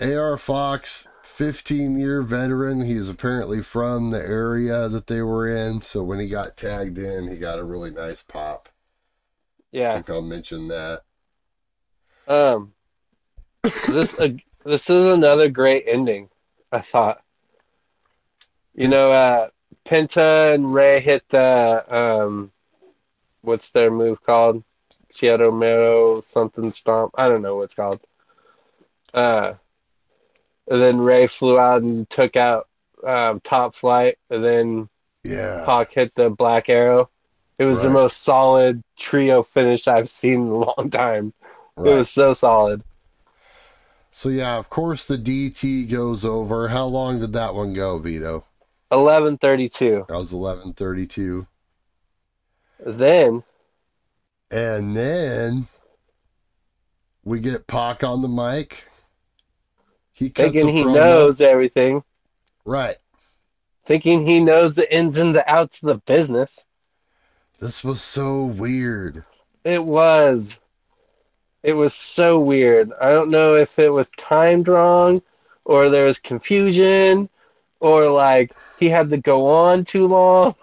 A.R. Fox, 15-year veteran. He's apparently from the area that they were in, so when he got tagged in, he got a really nice pop. Yeah. I think I'll mention that. This is another great ending, I thought. You know, Penta and Ray hit the, what's their move called? Sierra Mero something stomp. I don't know what it's called. And then Ray flew out and took out Top Flight. And then Pac hit the Black Arrow. It was the most solid trio finish I've seen in a long time. Right. It was so solid. So, yeah, of course the DT goes over. How long did that one go, Vito? 11:32. That was 11:32. And then we get Pac on the mic. He cuts thinking he knows everything. Right. Thinking he knows the ins and the outs of the business. This was so weird. It was. It was so weird. I don't know if it was timed wrong or there was confusion or, like, he had to go on too long.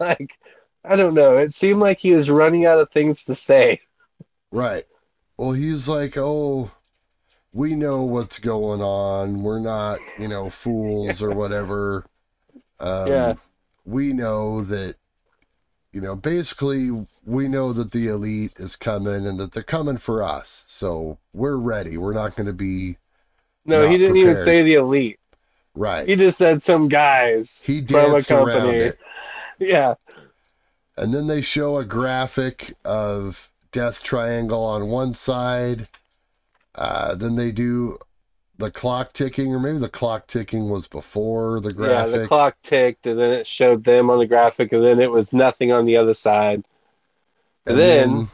Like, I don't know. It seemed like he was running out of things to say. Right. Well, he's like, oh, we know what's going on. We're not, you know, fools or whatever. We know that. You know, basically, we know that the Elite is coming and that they're coming for us. So we're ready. We're not going to be. No, he didn't even say the Elite. Right. He just said some guys. He danced from a company. Around it. Yeah. And then they show a graphic of Death Triangle on one side. Then they do the clock ticking, or maybe the clock ticking was before the graphic. Yeah, the clock ticked, and then it showed them on the graphic, and then it was nothing on the other side. And then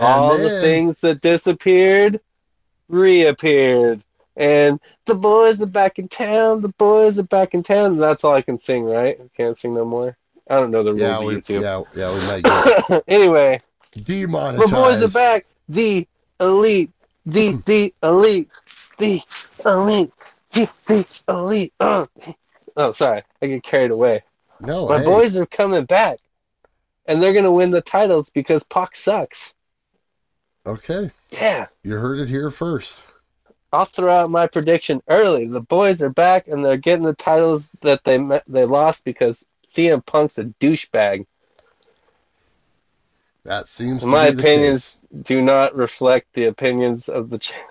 all the things that disappeared reappeared. And the boys are back in town, the boys are back in town. That's all I can sing, right? I can't sing no more. I don't know the rules of YouTube. Yeah, we might get it. Anyway. Demonetized. The boys are back. The Elite. The Elite. The Elite. The Elite. Oh, sorry. I get carried away. No, my boys are coming back. And they're going to win the titles because Pac sucks. Okay. Yeah. You heard it here first. I'll throw out my prediction early. The boys are back, and they're getting the titles that they lost because CM Punk's a douchebag. That seems to be the case. My opinions do not reflect the opinions of the channel.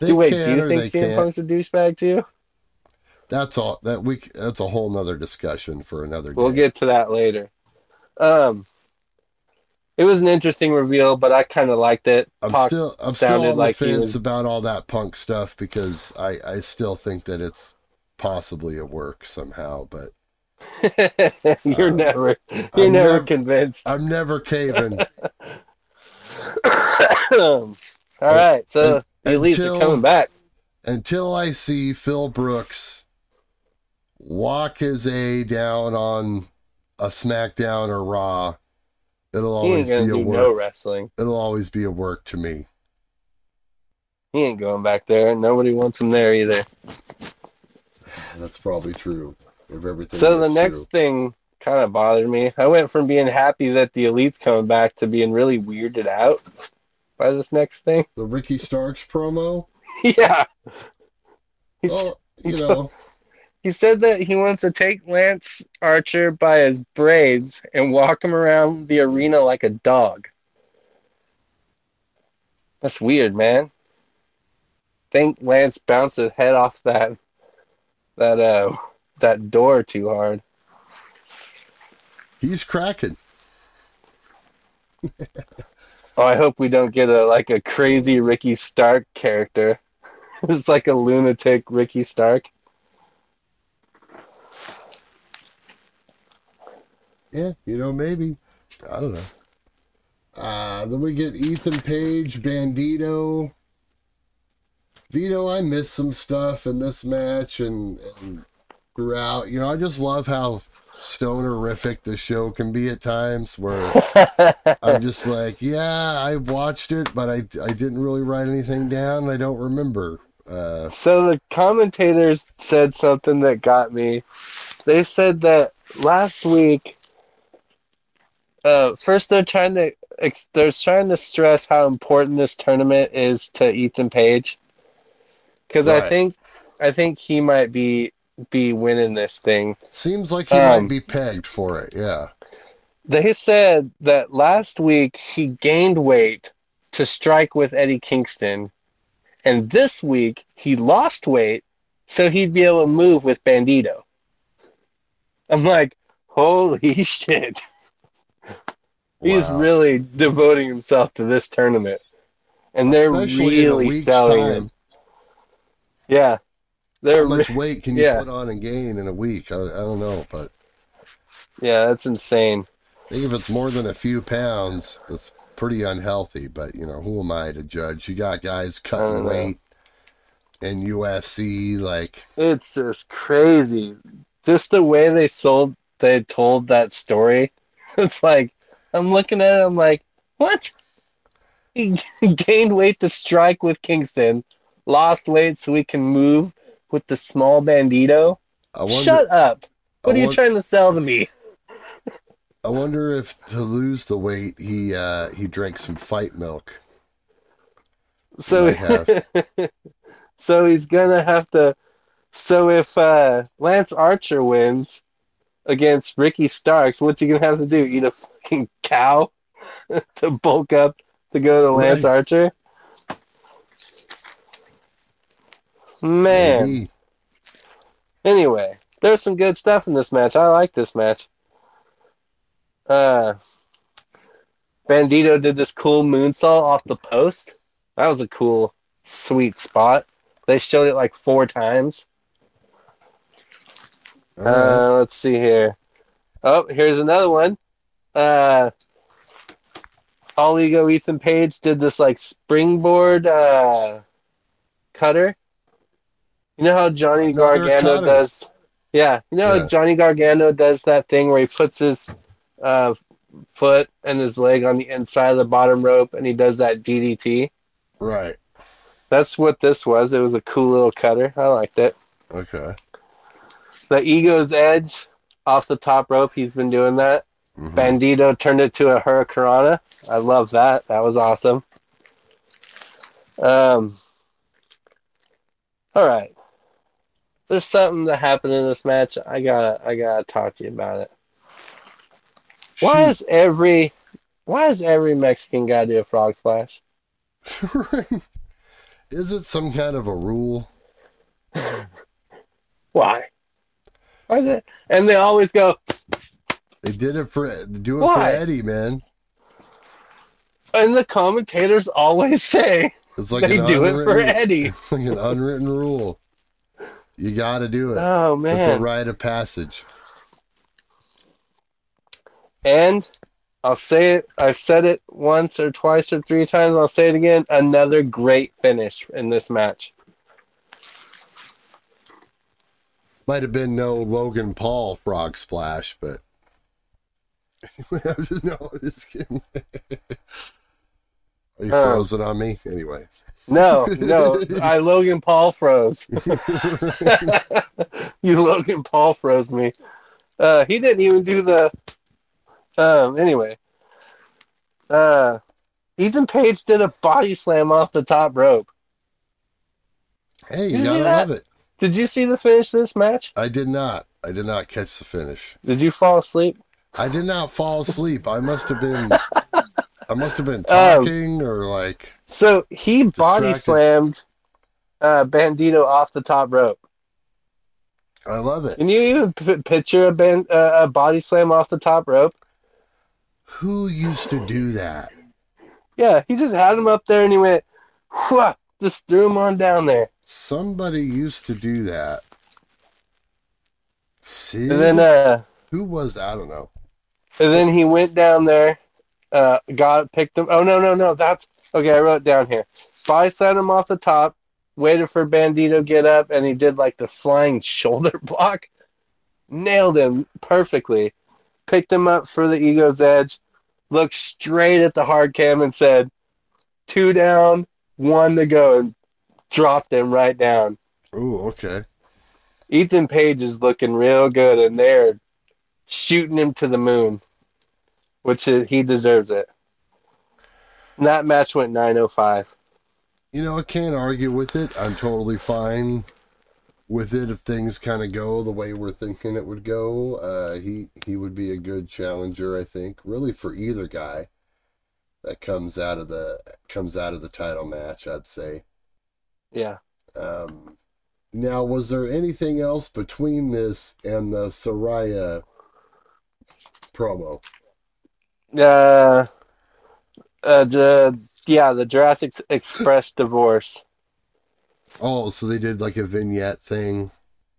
Do you think CM Punk's a douchebag too? That's all. That's a whole nother discussion for another day. We'll get to that later. It was an interesting reveal, but I kind of liked it. I'm still on the fence about all that Punk stuff because I still think that it's possibly a work somehow, but. You're never convinced. I'm never caving. All right, so the Elites are coming back. Until I see Phil Brooks walk his A down on a SmackDown or Raw, it'll always be a work. No wrestling. It'll always be a work to me. He ain't going back there. Nobody wants him there either. That's probably true. So the next thing kind of bothered me. I went from being happy that the Elite's coming back to being really weirded out by this next thing. The Ricky Starks promo? Yeah. Well, you know. He said that he wants to take Lance Archer by his braids and walk him around the arena like a dog. That's weird, man. Think Lance bounced his head off that door too hard. He's cracking. Oh, I hope we don't get a crazy Ricky Stark character. It's like a lunatic Ricky Stark. Yeah, maybe. I don't know. Then we get Ethan Page, Bandito. Vito, I missed some stuff in this match and throughout. I just love how stonerific the show can be at times where I'm just like, yeah, I watched it, but I didn't really write anything down. I don't remember. So the commentators said something that got me. They said that last week, first they're trying to stress how important this tournament is to Ethan Page. Because right. I think he might be winning this thing. Seems like he might be pegged for it, yeah. They said that last week he gained weight to strike with Eddie Kingston. And this week he lost weight so he'd be able to move with Bandito. I'm like, holy shit. Wow. He's really devoting himself to this tournament. And they're really selling him. Yeah. How much weight can you put on and gain in a week? I don't know, but... Yeah, that's insane. I think if it's more than a few pounds, it's pretty unhealthy, but, who am I to judge? You got guys cutting weight in UFC, like... It's just crazy. Just the way they told that story. It's like, I'm looking at it, I'm like, what? He gained weight to strike with Kingston. Lost weight so we can move with the small Bandito. Shut up. What are you trying to sell to me? I wonder if to lose the weight, he drank some fight milk. So he's going to have to... So if Lance Archer wins against Ricky Starks, what's he going to have to do? Eat a fucking cow to bulk up to go to Lance Archer? Man. Maybe. Anyway, there's some good stuff in this match. I like this match. Bandito did this cool moonsault off the post. That was a cool, sweet spot. They showed it like 4 times. Let's see here. Oh, here's another one. All Ego Ethan Page did this like springboard cutter. You know how Johnny Gargano does? Yeah. How Johnny Gargano does that thing where he puts his foot and his leg on the inside of the bottom rope and he does that DDT? Right. That's what this was. It was a cool little cutter. I liked it. Okay. The Ego's Edge off the top rope. He's been doing that. Mm-hmm. Bandito turned it to a Hurricanrana. I love that. That was awesome. All right. There's something that happened in this match. I gotta talk to you about it. Why does every Mexican guy do a frog splash? Is it some kind of a rule? Why is it? And they always go. They did it for Eddie, man. And the commentators always say they do it for Eddie. It's like an unwritten rule. You got to do it. Oh, man. It's a rite of passage. And I'll say it. I've said it once or twice or 3 times. I'll say it again. Another great finish in this match. Might have been no Logan Paul frog splash, but... I'm just kidding. Are you frozen on me? Anyway. No, I Logan Paul froze. You Logan Paul froze me. He didn't even do the... Anyway. Ethan Page did a body slam off the top rope. Hey, you gotta love it. Did you see the finish of this match? I did not. I did not catch the finish. Did you fall asleep? I did not fall asleep. I must have been... I must have been talking or like... So he body slammed Bandito off the top rope. I love it. Can you even picture a body slam off the top rope? Who used to do that? Yeah, he just had him up there and he went, whoa, just threw him on down there. Somebody used to do that. See? And then, who was that? I don't know. And then he went down there, picked him. Oh, no. That's okay. I wrote it down here. Body slammed him off the top. Waited for Bandito to get up, and he did like the flying shoulder block. Nailed him perfectly. Picked him up for the Ego's Edge. Looked straight at the hard cam and said, 2 down, 1 to go, and dropped him right down. Ooh, okay. Ethan Page is looking real good, and they're shooting him to the moon, which is, he deserves it. And that match went 9:05. You know, I can't argue with it. I'm totally fine with it if things kind of go the way we're thinking it would go. He would be a good challenger, I think, really for either guy that comes out of the title match, I'd say. Yeah. Now, was there anything else between this and the Saraya promo? Yeah, the Jurassic Express divorce. Oh, so they did like a vignette thing?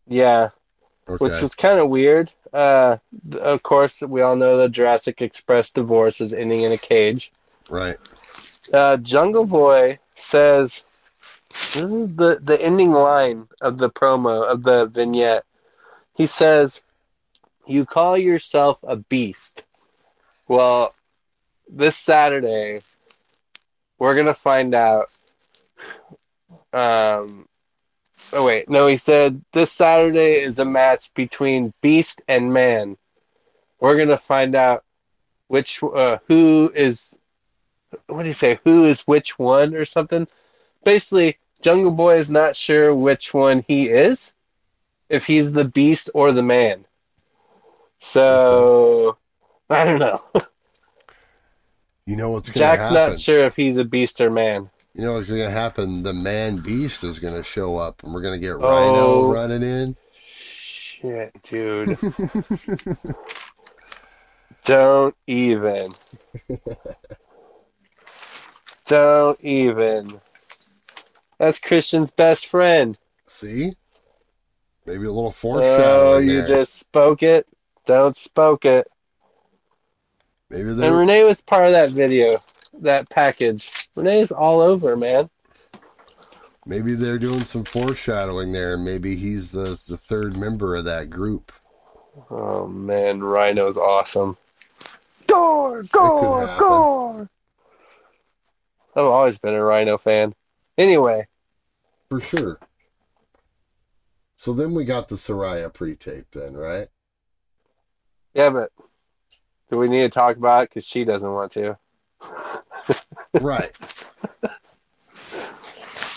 Yeah, okay. Which was kind of weird. Of course, we all know the Jurassic Express divorce is ending in a cage. Right. Jungle Boy says, this is the ending line of the promo, of the vignette. He says, you call yourself a beast. Well, this Saturday... we're going to find out. He said, this Saturday is a match between beast and man. We're going to find out who is which one or something. Basically, Jungle Boy is not sure which one he is, if he's the beast or the man. So, I don't know. You know what's going to happen? Jack's not sure if he's a beast or man. You know what's going to happen? The man beast is going to show up, and we're going to get Rhino running in. Shit, dude. Don't even. That's Christian's best friend. See? Maybe a little foreshadowing. Oh, you there. Just spoke it. Don't spoke it. And Renee was part of that video, that package. Renee's all over, man. Maybe they're doing some foreshadowing there. Maybe he's the third member of that group. Oh, man. Rhino's awesome. Gore! I've always been a Rhino fan. Anyway. For sure. So then we got the Saraya pre-tape then, right? Yeah, but... do we need to talk about it? Because she doesn't want to. Right.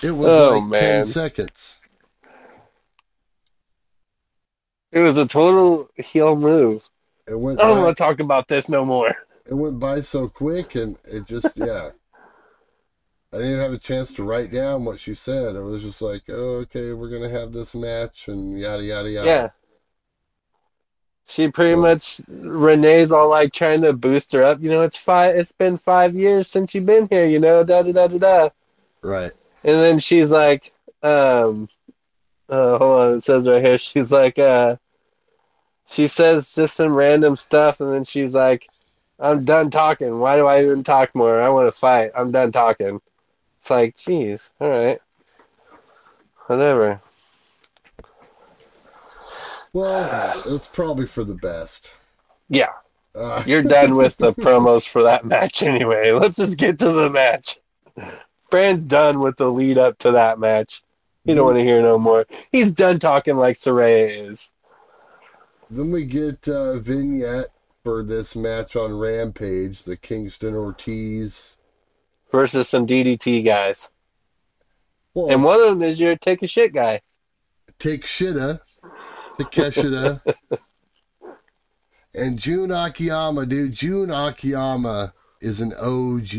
It was 10 seconds. It was a total heel move. I don't want to talk about this no more. It went by so quick, and it just, yeah. I didn't even have a chance to write down what she said. It was just like, oh, okay, we're going to have this match, and yada, yada, yada. Yeah. She pretty much, Renee's all like trying to boost her up. You know, it's been 5 years since you've been here, you know, da-da-da-da-da. Right. And then she's like, hold on, it says right here, she's like, she says just some random stuff, and then she's like, I'm done talking. Why do I even talk more? I want to fight. I'm done talking. It's like, geez, all right. Whatever. Well, it's probably for the best. Yeah. You're done with the promos for that match anyway. Let's just get to the match. Fran's done with the lead up to that match. You don't want to hear no more. He's done talking like Saraya is. Then we get a vignette for this match on Rampage, the Kingston Ortiz versus some DDT guys. Well, and one of them is your take a shit guy. Takeshita. And Jun Akiyama, dude. Jun Akiyama is an OG.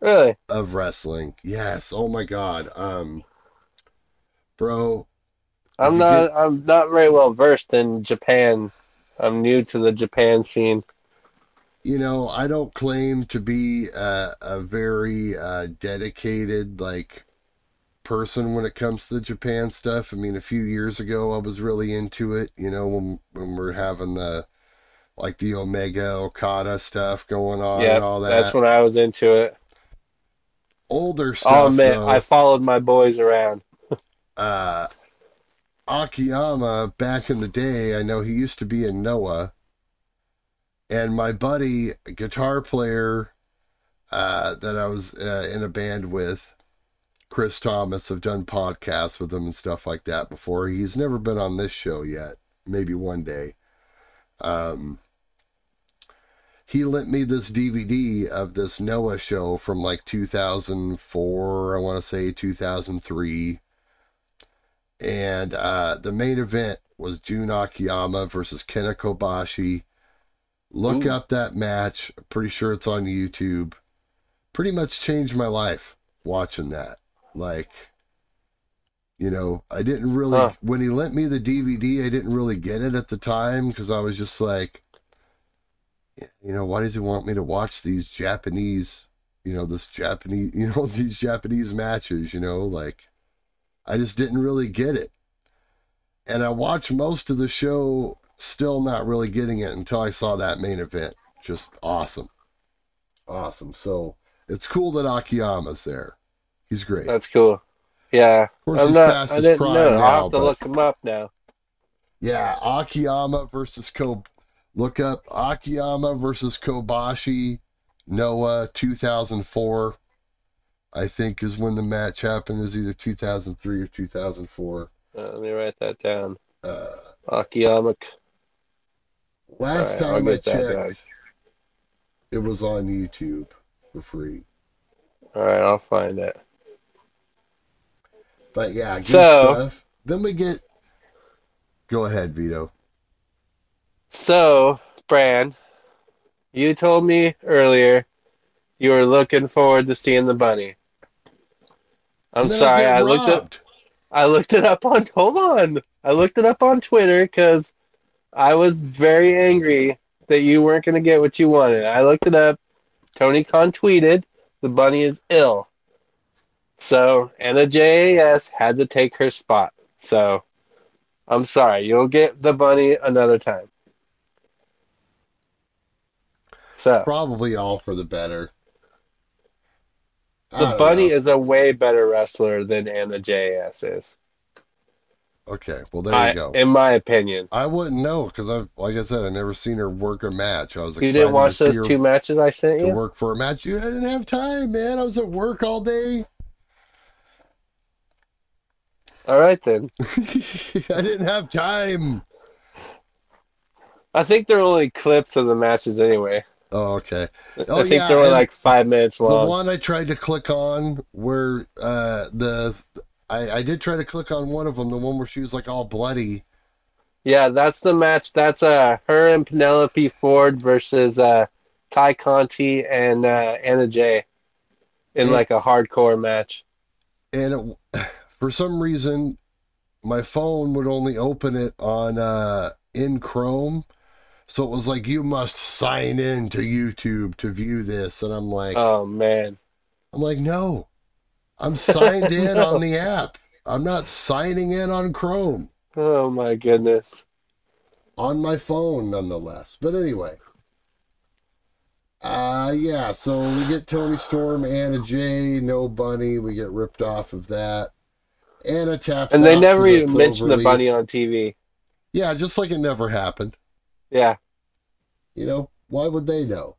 Really? Of wrestling. Yes. Oh my god. Bro, I'm not very well versed in Japan. I'm new to the Japan scene. You know, I don't claim to be a very dedicated person when it comes to the Japan stuff. I mean, a few years ago I was really into it, you know, when we're having the Omega Okada stuff going on, and all that. That's when I was into it. Older stuff. Oh man, though, I followed my boys around. Akiyama, back in the day, I know he used to be in Noah, and my buddy, a guitar player that I was in a band with, Chris Thomas, I've done podcasts with him and stuff like that before. He's never been on this show yet. Maybe one day. He lent me this DVD of this Noah show from 2004, I want to say 2003. And the main event was Jun Akiyama versus Ken Kobashi. Look up that match. I'm pretty sure it's on YouTube. Pretty much changed my life watching that. I didn't really... When he lent me the DVD, I didn't really get it at the time because I was just why does he want me to watch these Japanese matches, I just didn't really get it. And I watched most of the show still not really getting it until I saw that main event. Just awesome. Awesome. So it's cool that Akiyama's there. He's great. That's cool. Yeah. Of course, he's past his prime now. I'll have to look him up now. Yeah, Akiyama versus look up Akiyama versus Kobashi, Noah, 2004. I think is when the match happened. It was either 2003 or 2004. Let me write that down. Akiyama. Last time I checked, it was on YouTube for free. All right, I'll find it. But yeah, good stuff. Then we get... Go ahead, Vito. So, Bran, you told me earlier you were looking forward to seeing the bunny. I'm sorry, I looked it up on Twitter because I was very angry that you weren't going to get what you wanted. I looked it up. Tony Khan tweeted, the bunny is ill. So Anna JAS had to take her spot. So I'm sorry, you'll get the bunny another time. So probably all for the better. The bunny is a way better wrestler than Anna JAS is. Okay, well, there you go. In my opinion. I wouldn't know, because, I've never seen her work a match. I was excited. You didn't watch those two matches I sent you? To work for a match. I didn't have time, man. I was at work all day. All right, then. I didn't have time. I think they're only clips of the matches anyway. Oh, okay. I think they were 5 minutes long. The one I tried to click on where I did try to click on one of them, the one where she was all bloody. Yeah, that's the match. That's her and Penelope Ford versus Ty Conti and Anna Jay in a hardcore match. And for some reason, my phone would only open it on in Chrome. So it was you must sign in to YouTube to view this. And I'm oh, man. I'm no. I'm signed in on the app. I'm not signing in on Chrome. Oh, my goodness. On my phone, nonetheless. But anyway. So we get Tony Storm, Anna Jay, no bunny. We get ripped off of that. Anna taps out. And they never even mentioned the bunny on TV. Yeah, just it never happened. Yeah. Why would they know?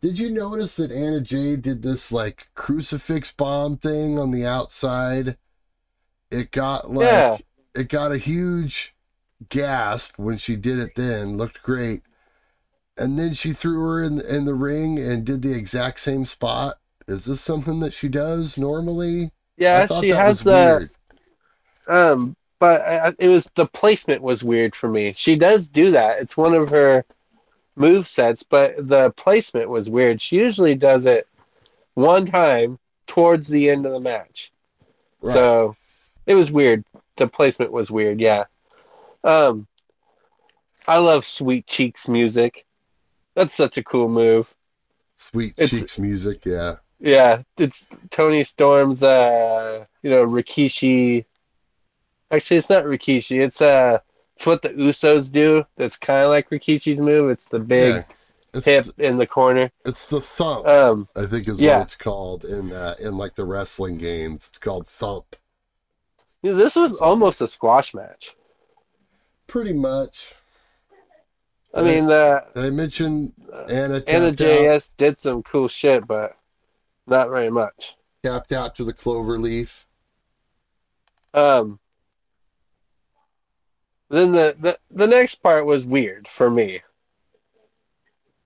Did you notice that Anna Jade did this, crucifix bomb thing on the outside? It got, It got a huge gasp when she did it then, looked great. And then she threw her in the ring and did the exact same spot. Is this something that she does normally? Yeah, she has that. But it was, the placement was weird for me. She does do that. It's one of her move sets, but the placement was weird. She usually does it one time towards the end of the match. Right. So it was weird. The placement was weird. Yeah. I love Sweet Cheeks music. That's such a cool move. Cheeks music. Yeah. Yeah. It's Tony Storm's, Rikishi. Actually, it's not Rikishi. It's what the Usos do. That's kind of like Rikishi's move. It's the big hip in the corner. It's the thump. I think is what it's called in like the wrestling games. It's called thump. This was almost a squash match. Pretty much. I mean, I mentioned Anna JS did some cool shit, but not very much. Tapped out to the clover leaf. Then the next part was weird for me.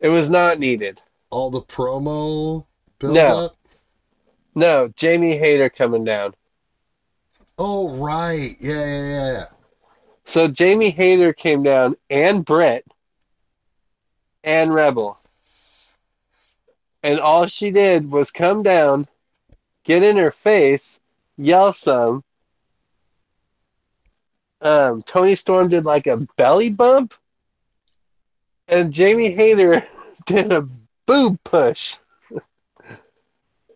It was not needed. All the promo build-up? No, Jamie Hayter coming down. Oh, right. Yeah. So Jamie Hayter came down, and Britt, and Rebel. And all she did was come down, get in her face, yell some. Tony Storm did like a belly bump, and Jamie Hayter did a boob push,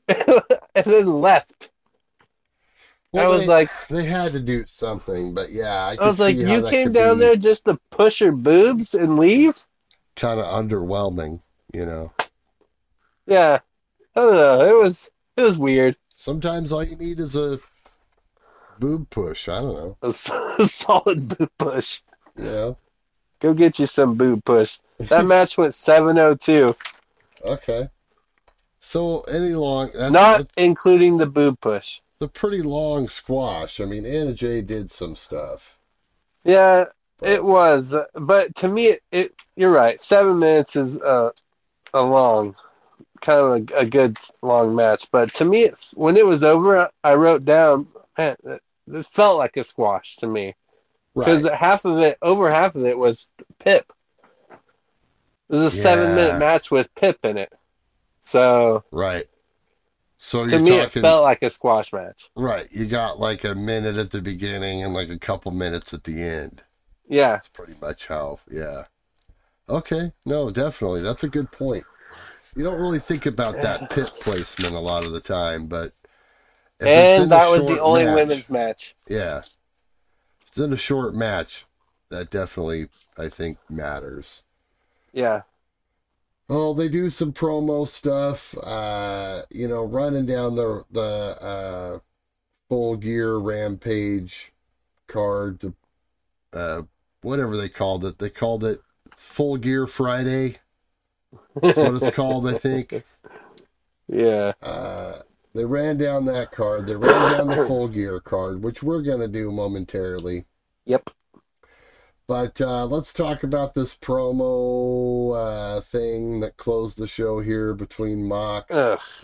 and then left. Well, they had to do something, but yeah, I was like, you came down there just to push her boobs and leave? Kind of underwhelming, you know. Yeah, I don't know. It was weird. Sometimes all you need is a boob push. I don't know. A solid boob push. Yeah. Go get you some boob push. That match went 7:02. Okay. So any long, not including the boob push. The pretty long squash. I mean, Anna Jay did some stuff. Yeah, it was, but to me, it you're right. 7 minutes is a long, kind of a good long match. But to me, when it was over, I wrote down, man, it felt like a squash to me, because over half of it was Pip. It was a 7-minute match with Pip in it, so right. So to me, it felt like a squash match. Right, you got like a minute at the beginning and like a couple minutes at the end. Yeah, that's pretty much how. Yeah. Okay. No, definitely, that's a good point. You don't really think about that Pip placement a lot of the time, but. And that was the only women's match. Yeah. It's in a short match. That definitely, I think, matters. Yeah. Well, they do some promo stuff, running down the Full Gear Rampage card, whatever they called it. They called it Full Gear Friday. That's what it's called, I think. Yeah. They ran down that card. They ran down the Full Gear card, which we're going to do momentarily. Yep. But let's talk about this promo thing that closed the show here between Mox,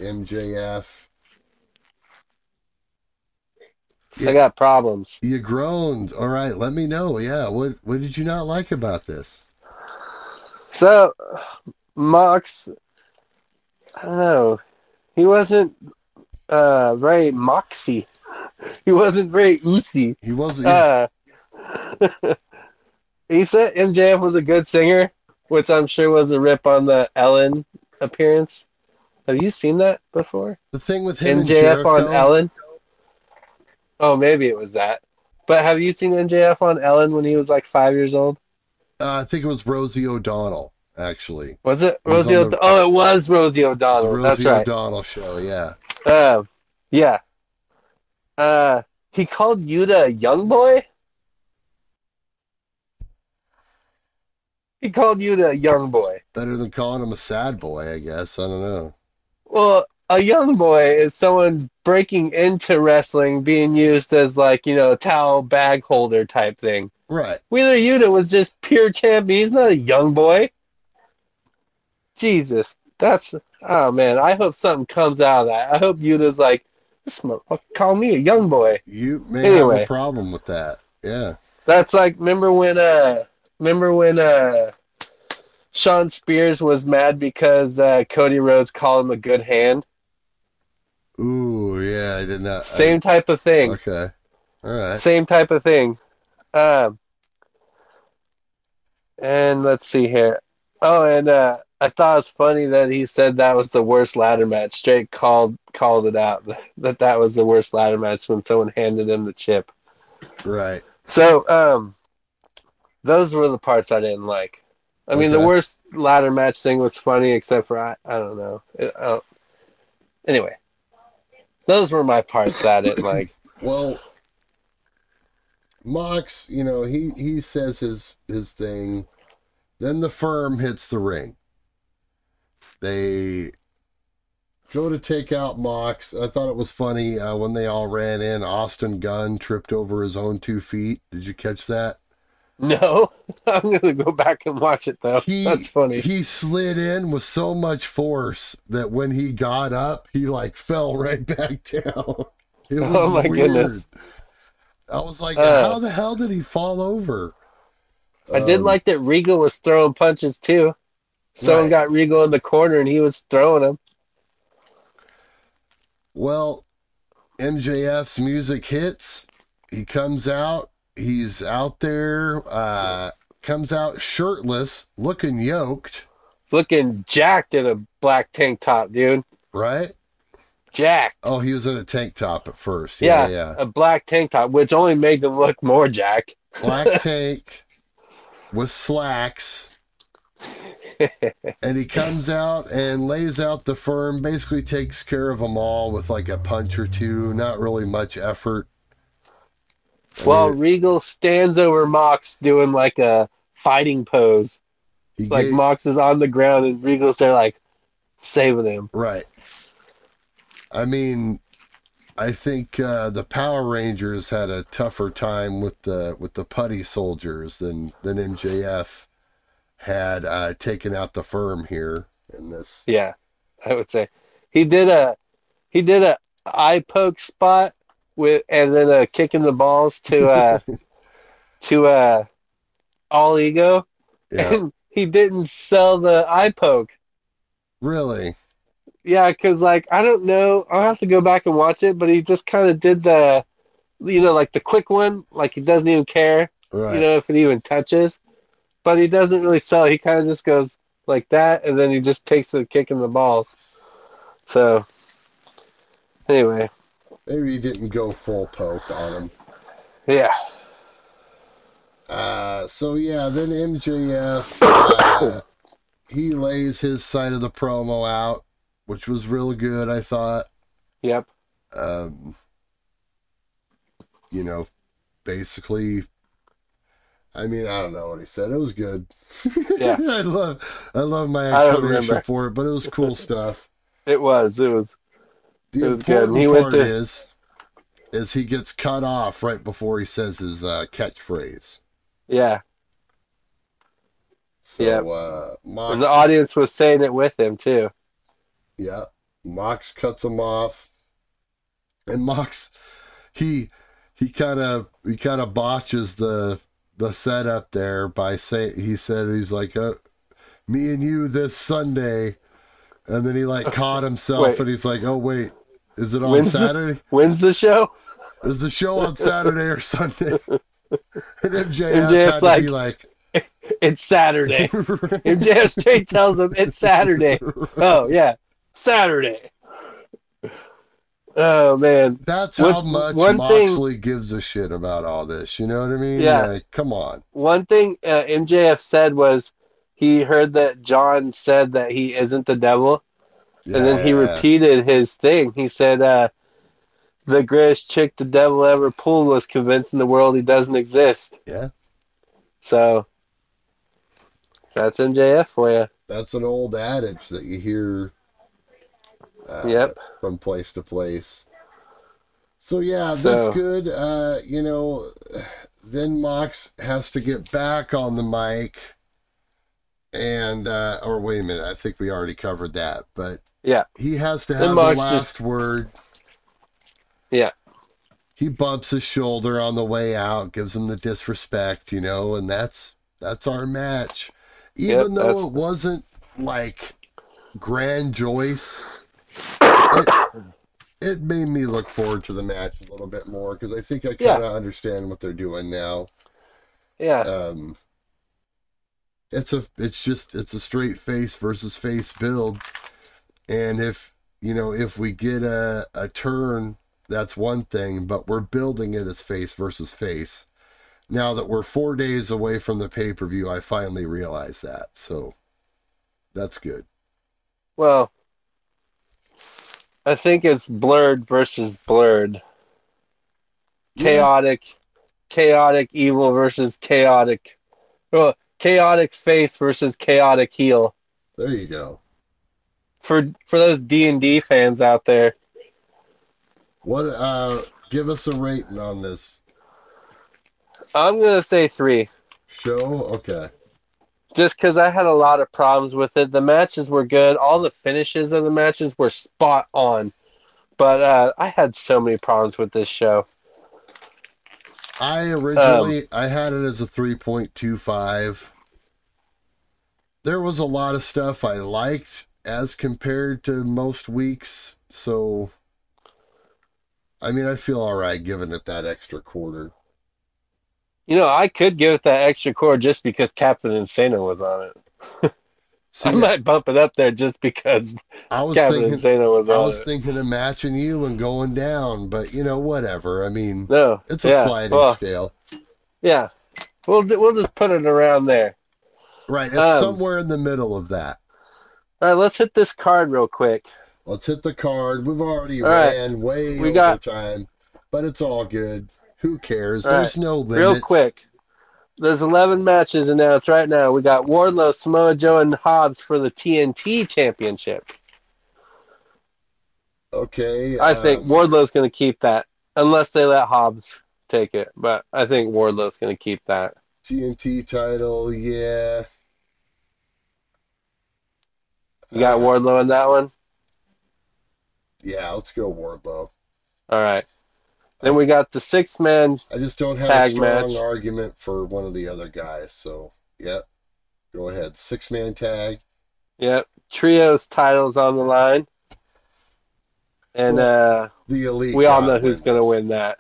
MJF. I got problems. You groaned. All right, let me know. Yeah, what did you not like about this? So, Mox, I don't know. He wasn't... very moxie. He wasn't very oozy. He wasn't. He said MJF was a good singer, which I'm sure was a rip on the Ellen appearance. Have you seen that before? The thing with him MJF on Ellen? Oh, maybe it was that. But have you seen MJF on Ellen when he was like 5 years old? I think it was Rosie O'Donnell, actually. Was it? Rosie O'Donnell? Oh, it was Rosie O'Donnell. It was Rosie O'Donnell show, yeah. Yeah. He called Yuta a young boy? He called Yuta a young boy. Better than calling him a sad boy, I guess. I don't know. Well, a young boy is someone breaking into wrestling being used as, like, you know, towel bag holder type thing. Right. Wheeler Yuta was just pure champion. He's not a young boy. Jesus. That's, oh man, I hope something comes out of that. I hope Yuta's like, this motherfucker call me a young boy. You may have a problem with that. Yeah. That's like, remember when Sean Spears was mad because Cody Rhodes called him a good hand? Ooh, yeah, I did not. Same type of thing. Okay. All right. Same type of thing. And let's see here. Oh, and I thought it was funny that he said that was the worst ladder match. Jake called it out that was the worst ladder match when someone handed him the chip. Right. So, those were the parts I didn't like. I mean, the worst ladder match thing was funny, except for, I don't know. Anyway, those were my parts that I didn't like. Well, Mox, you know, he says his thing. Then the firm hits the ring. They go to take out Mox. I thought it was funny when they all ran in. Austin Gunn tripped over his own 2 feet. Did you catch that? No, I'm going to go back and watch it, though. That's funny. He slid in with so much force that when he got up, he, like, fell right back down. It was oh, my weird. Goodness. I was like, how the hell did he fall over? I did like that Regal was throwing punches, too. Someone got Regal in the corner, and he was throwing them. Well, MJF's music hits. He comes out. He's out there, comes out shirtless, looking yoked. Looking jacked in a black tank top, dude. Right? Jacked. Oh, he was in a tank top at first. Yeah. A black tank top, which only made them look more jacked. Black tank with slacks. And he comes out and lays out the firm, basically takes care of them all with like a punch or two, not really much effort. Well, Regal stands over Mox doing like a fighting pose. Like Mox is on the ground and Regal's there like saving him. Right. I mean, I think the Power Rangers had a tougher time with the putty soldiers than MJF had taken out the firm here in this. Yeah, I would say. He did a eye poke spot. And then kicking the balls to All Ego, and he didn't sell the eye poke. Really? Yeah, because like I don't know, I'll have to go back and watch it. But he just kind of did the, you know, like the quick one, like he doesn't even care, right. You know, if it even touches. But he doesn't really sell. He kind of just goes like that, and then he just takes the kick in the balls. So, anyway. Maybe he didn't go full poke on him. Yeah. Then MJF, he lays his side of the promo out, which was real good, I thought. Yep. You know, basically, I mean, I don't know what he said. It was good. Yeah. I love my explanation for it, but it was cool stuff. It was. The important part is he gets cut off right before he says his catchphrase. Yeah. So, yeah. Mox, and the audience was saying it with him, too. Yeah. Mox cuts him off. And Mox, he kind of botches the setup there by saying, he said, he's like, me and you this Sunday. And then he, like, caught himself, and he's like, oh, wait. Is it on Saturday? When's the show? Is the show on Saturday or Sunday? And MJF's like, it's Saturday. MJF straight tells him it's Saturday. Right. Oh, yeah. Saturday. Oh, man. That's how much Moxley gives a shit about all this. You know what I mean? Yeah. Like, come on. One thing MJF said was he heard that John said that he isn't the devil. Yeah, and then he repeated his thing. He said, the greatest trick the devil ever pulled was convincing the world he doesn't exist. Yeah. So, that's MJF for you. That's an old adage that you hear from place to place. So, yeah, that's good. You know, then Mox has to get back on the mic. And, or wait a minute, I think we already covered that. But he has to have the last word. Yeah. He bumps his shoulder on the way out, gives him the disrespect, you know, and that's our match. Even though it wasn't like Grand Joyce, it made me look forward to the match a little bit more because I think I kind of understand what they're doing now. Yeah. It's a straight face versus face build. And if we get a turn, that's one thing, but we're building it as face versus face. Now that we're 4 days away from the pay-per-view, I finally realize that. So that's good. Well, I think it's blurred versus blurred. Chaotic evil versus chaotic. Well, chaotic face versus chaotic heel. There you go. For those D&D fans out there. What? Give us a rating on this. I'm going to say 3. Okay. Just because I had a lot of problems with it. The matches were good. All the finishes of the matches were spot on. But I had so many problems with this show. I originally, I had it as a 3.25. There was a lot of stuff I liked as compared to most weeks. So, I mean, I feel all right giving it that extra quarter. You know, I could give it that extra quarter just because Captain Insano was on it. See, I might bump it up there just because Captain Insano was on it. I was thinking of matching you and going down, but, you know, whatever. I mean, it's a sliding scale. Yeah. We'll just put it around there. Right. It's somewhere in the middle of that. All right. Let's hit this card real quick. Let's hit the card. We've already ran way over time, but it's all good. Who cares? There's no limits. Real quick, there's 11 matches announced right now. We got Wardlow, Samoa Joe, and Hobbs for the TNT Championship. Okay. I think Wardlow's going to keep that, unless they let Hobbs take it. But I think Wardlow's going to keep that. TNT title, yeah. You got Wardlow in that one? Yeah, let's go Wardlow. All right. Then we got the 6-man. I just don't have a strong argument for one of the other guys, so go ahead. 6-man tag. Yep, trios titles on the line, and the Elite. We all know who's going to win that.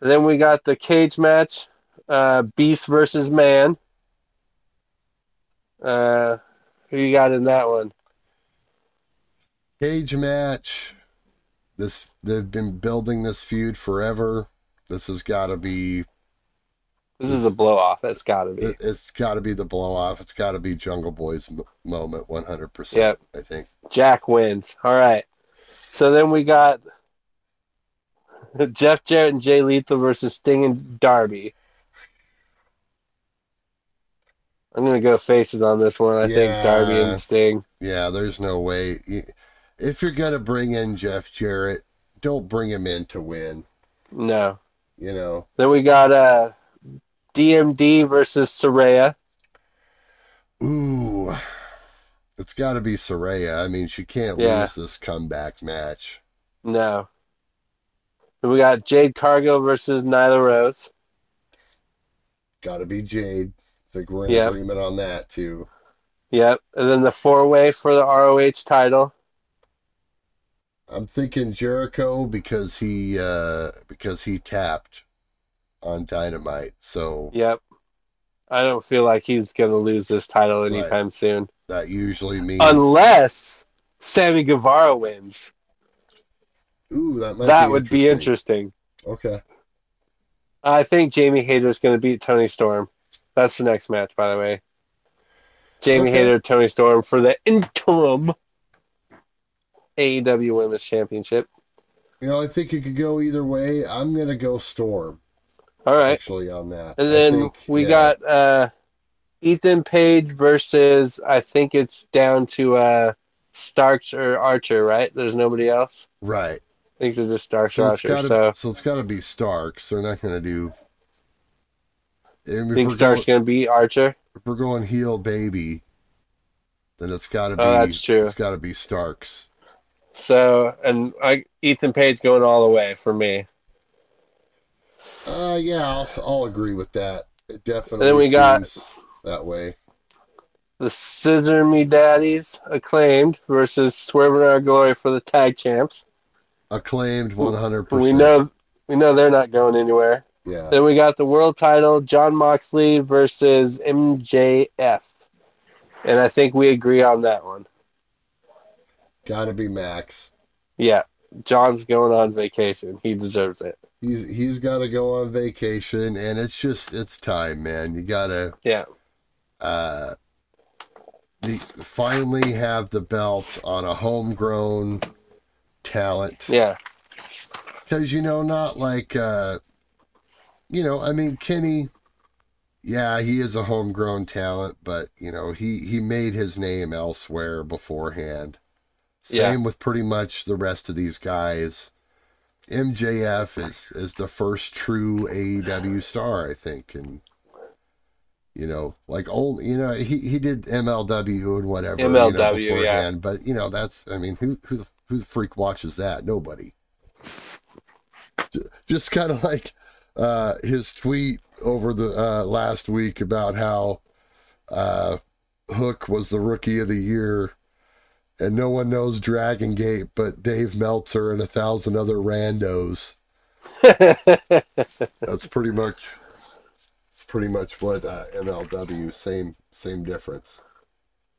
And then we got the cage match, Beast versus Man. Who you got in that one? Cage match. They've been building this feud forever. This has got to be... This is a blow-off. It's got to be. It's got to be the blow-off. It's got to be Jungle Boy's moment, 100%, I think. Jack wins. All right. So then we got Jeff Jarrett and Jay Lethal versus Sting and Darby. I'm going to go faces on this one. I think Darby and Sting. Yeah, there's no way... If you're going to bring in Jeff Jarrett, don't bring him in to win. No. You know. Then we got DMD versus Saraya. Ooh. It's got to be Saraya. I mean, she can't lose this comeback match. No. Then we got Jade Cargill versus Nyla Rose. Got to be Jade. I think we're in agreement on that, too. Yep. And then the 4-way for the ROH title. I'm thinking Jericho because he tapped on Dynamite. So I don't feel like he's going to lose this title anytime soon. That usually means unless Sammy Guevara wins. Ooh, that would be interesting. Okay. I think Jamie Hayter is going to beat Tony Storm. That's the next match, by the way. Jamie Hayter, Tony Storm for the interim AEW Women's Championship. You know, I think it could go either way. I'm going to go Storm. All right. Actually, on that. And then we got Ethan Page versus, I think it's down to Starks or Archer, right? There's nobody else? Right. I think there's just Starks or Archer. So it's got to be Starks. They're not going to do... Think Starks going to be Archer? If we're going heel baby, then it's got to be... Oh, that's true. It's got to be Starks. So, and Ethan Page going all the way for me. Yeah, I'll agree with that. It definitely and then we got that way. The Scissor Me Daddies, Acclaimed, versus Swerve and Our Glory for the tag champs. Acclaimed 100%. We know they're not going anywhere. Yeah. Then we got the world title, Jon Moxley versus MJF. And I think we agree on that one. Gotta be Max. Yeah. John's going on vacation. He deserves it. He's gotta go on vacation, and it's time, man. You gotta finally have the belt on a homegrown talent. Yeah. Because, not like, I mean, Kenny, yeah, he is a homegrown talent, but, he made his name elsewhere beforehand. Same with pretty much the rest of these guys. MJF is the first true AEW star, I think, and... he did MLW and whatever. MLW, beforehand, but that's. I mean, who the freak watches that? Nobody. Just kind of like his tweet over the last week about how Hook was the Rookie of the Year, and no one knows Dragon Gate but Dave Meltzer and 1,000 other randos. That's pretty much. Pretty much what MLW, same difference.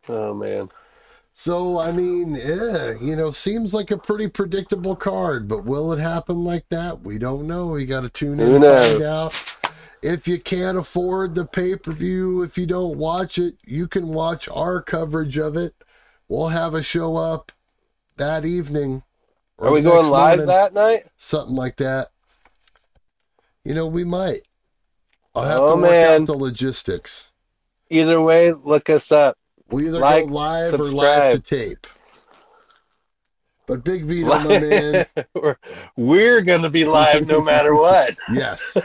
Oh man. So I mean, seems like a pretty predictable card, but will it happen like that? We don't know. You got to tune in and find out. If you can't afford the pay-per-view, if you don't watch it, you can watch our coverage of it. We'll have a show up that evening. Are we going live that night? Something like that. We might. I'll have to work out the logistics. Either way, look us up. We either go live or live to tape. But Big Vito, my man. We're going to be live no matter what. Yes.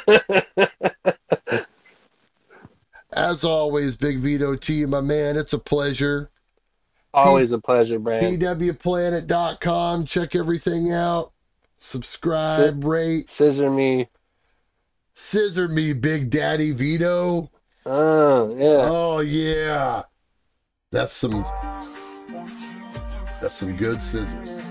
As always, Big Vito T, my man, it's a pleasure. Always a pleasure, Brand. PWPlanet.com. Check everything out. Subscribe, rate. Scissor me. Scissor me, Big Daddy Vito. Oh yeah, that's some good scissors.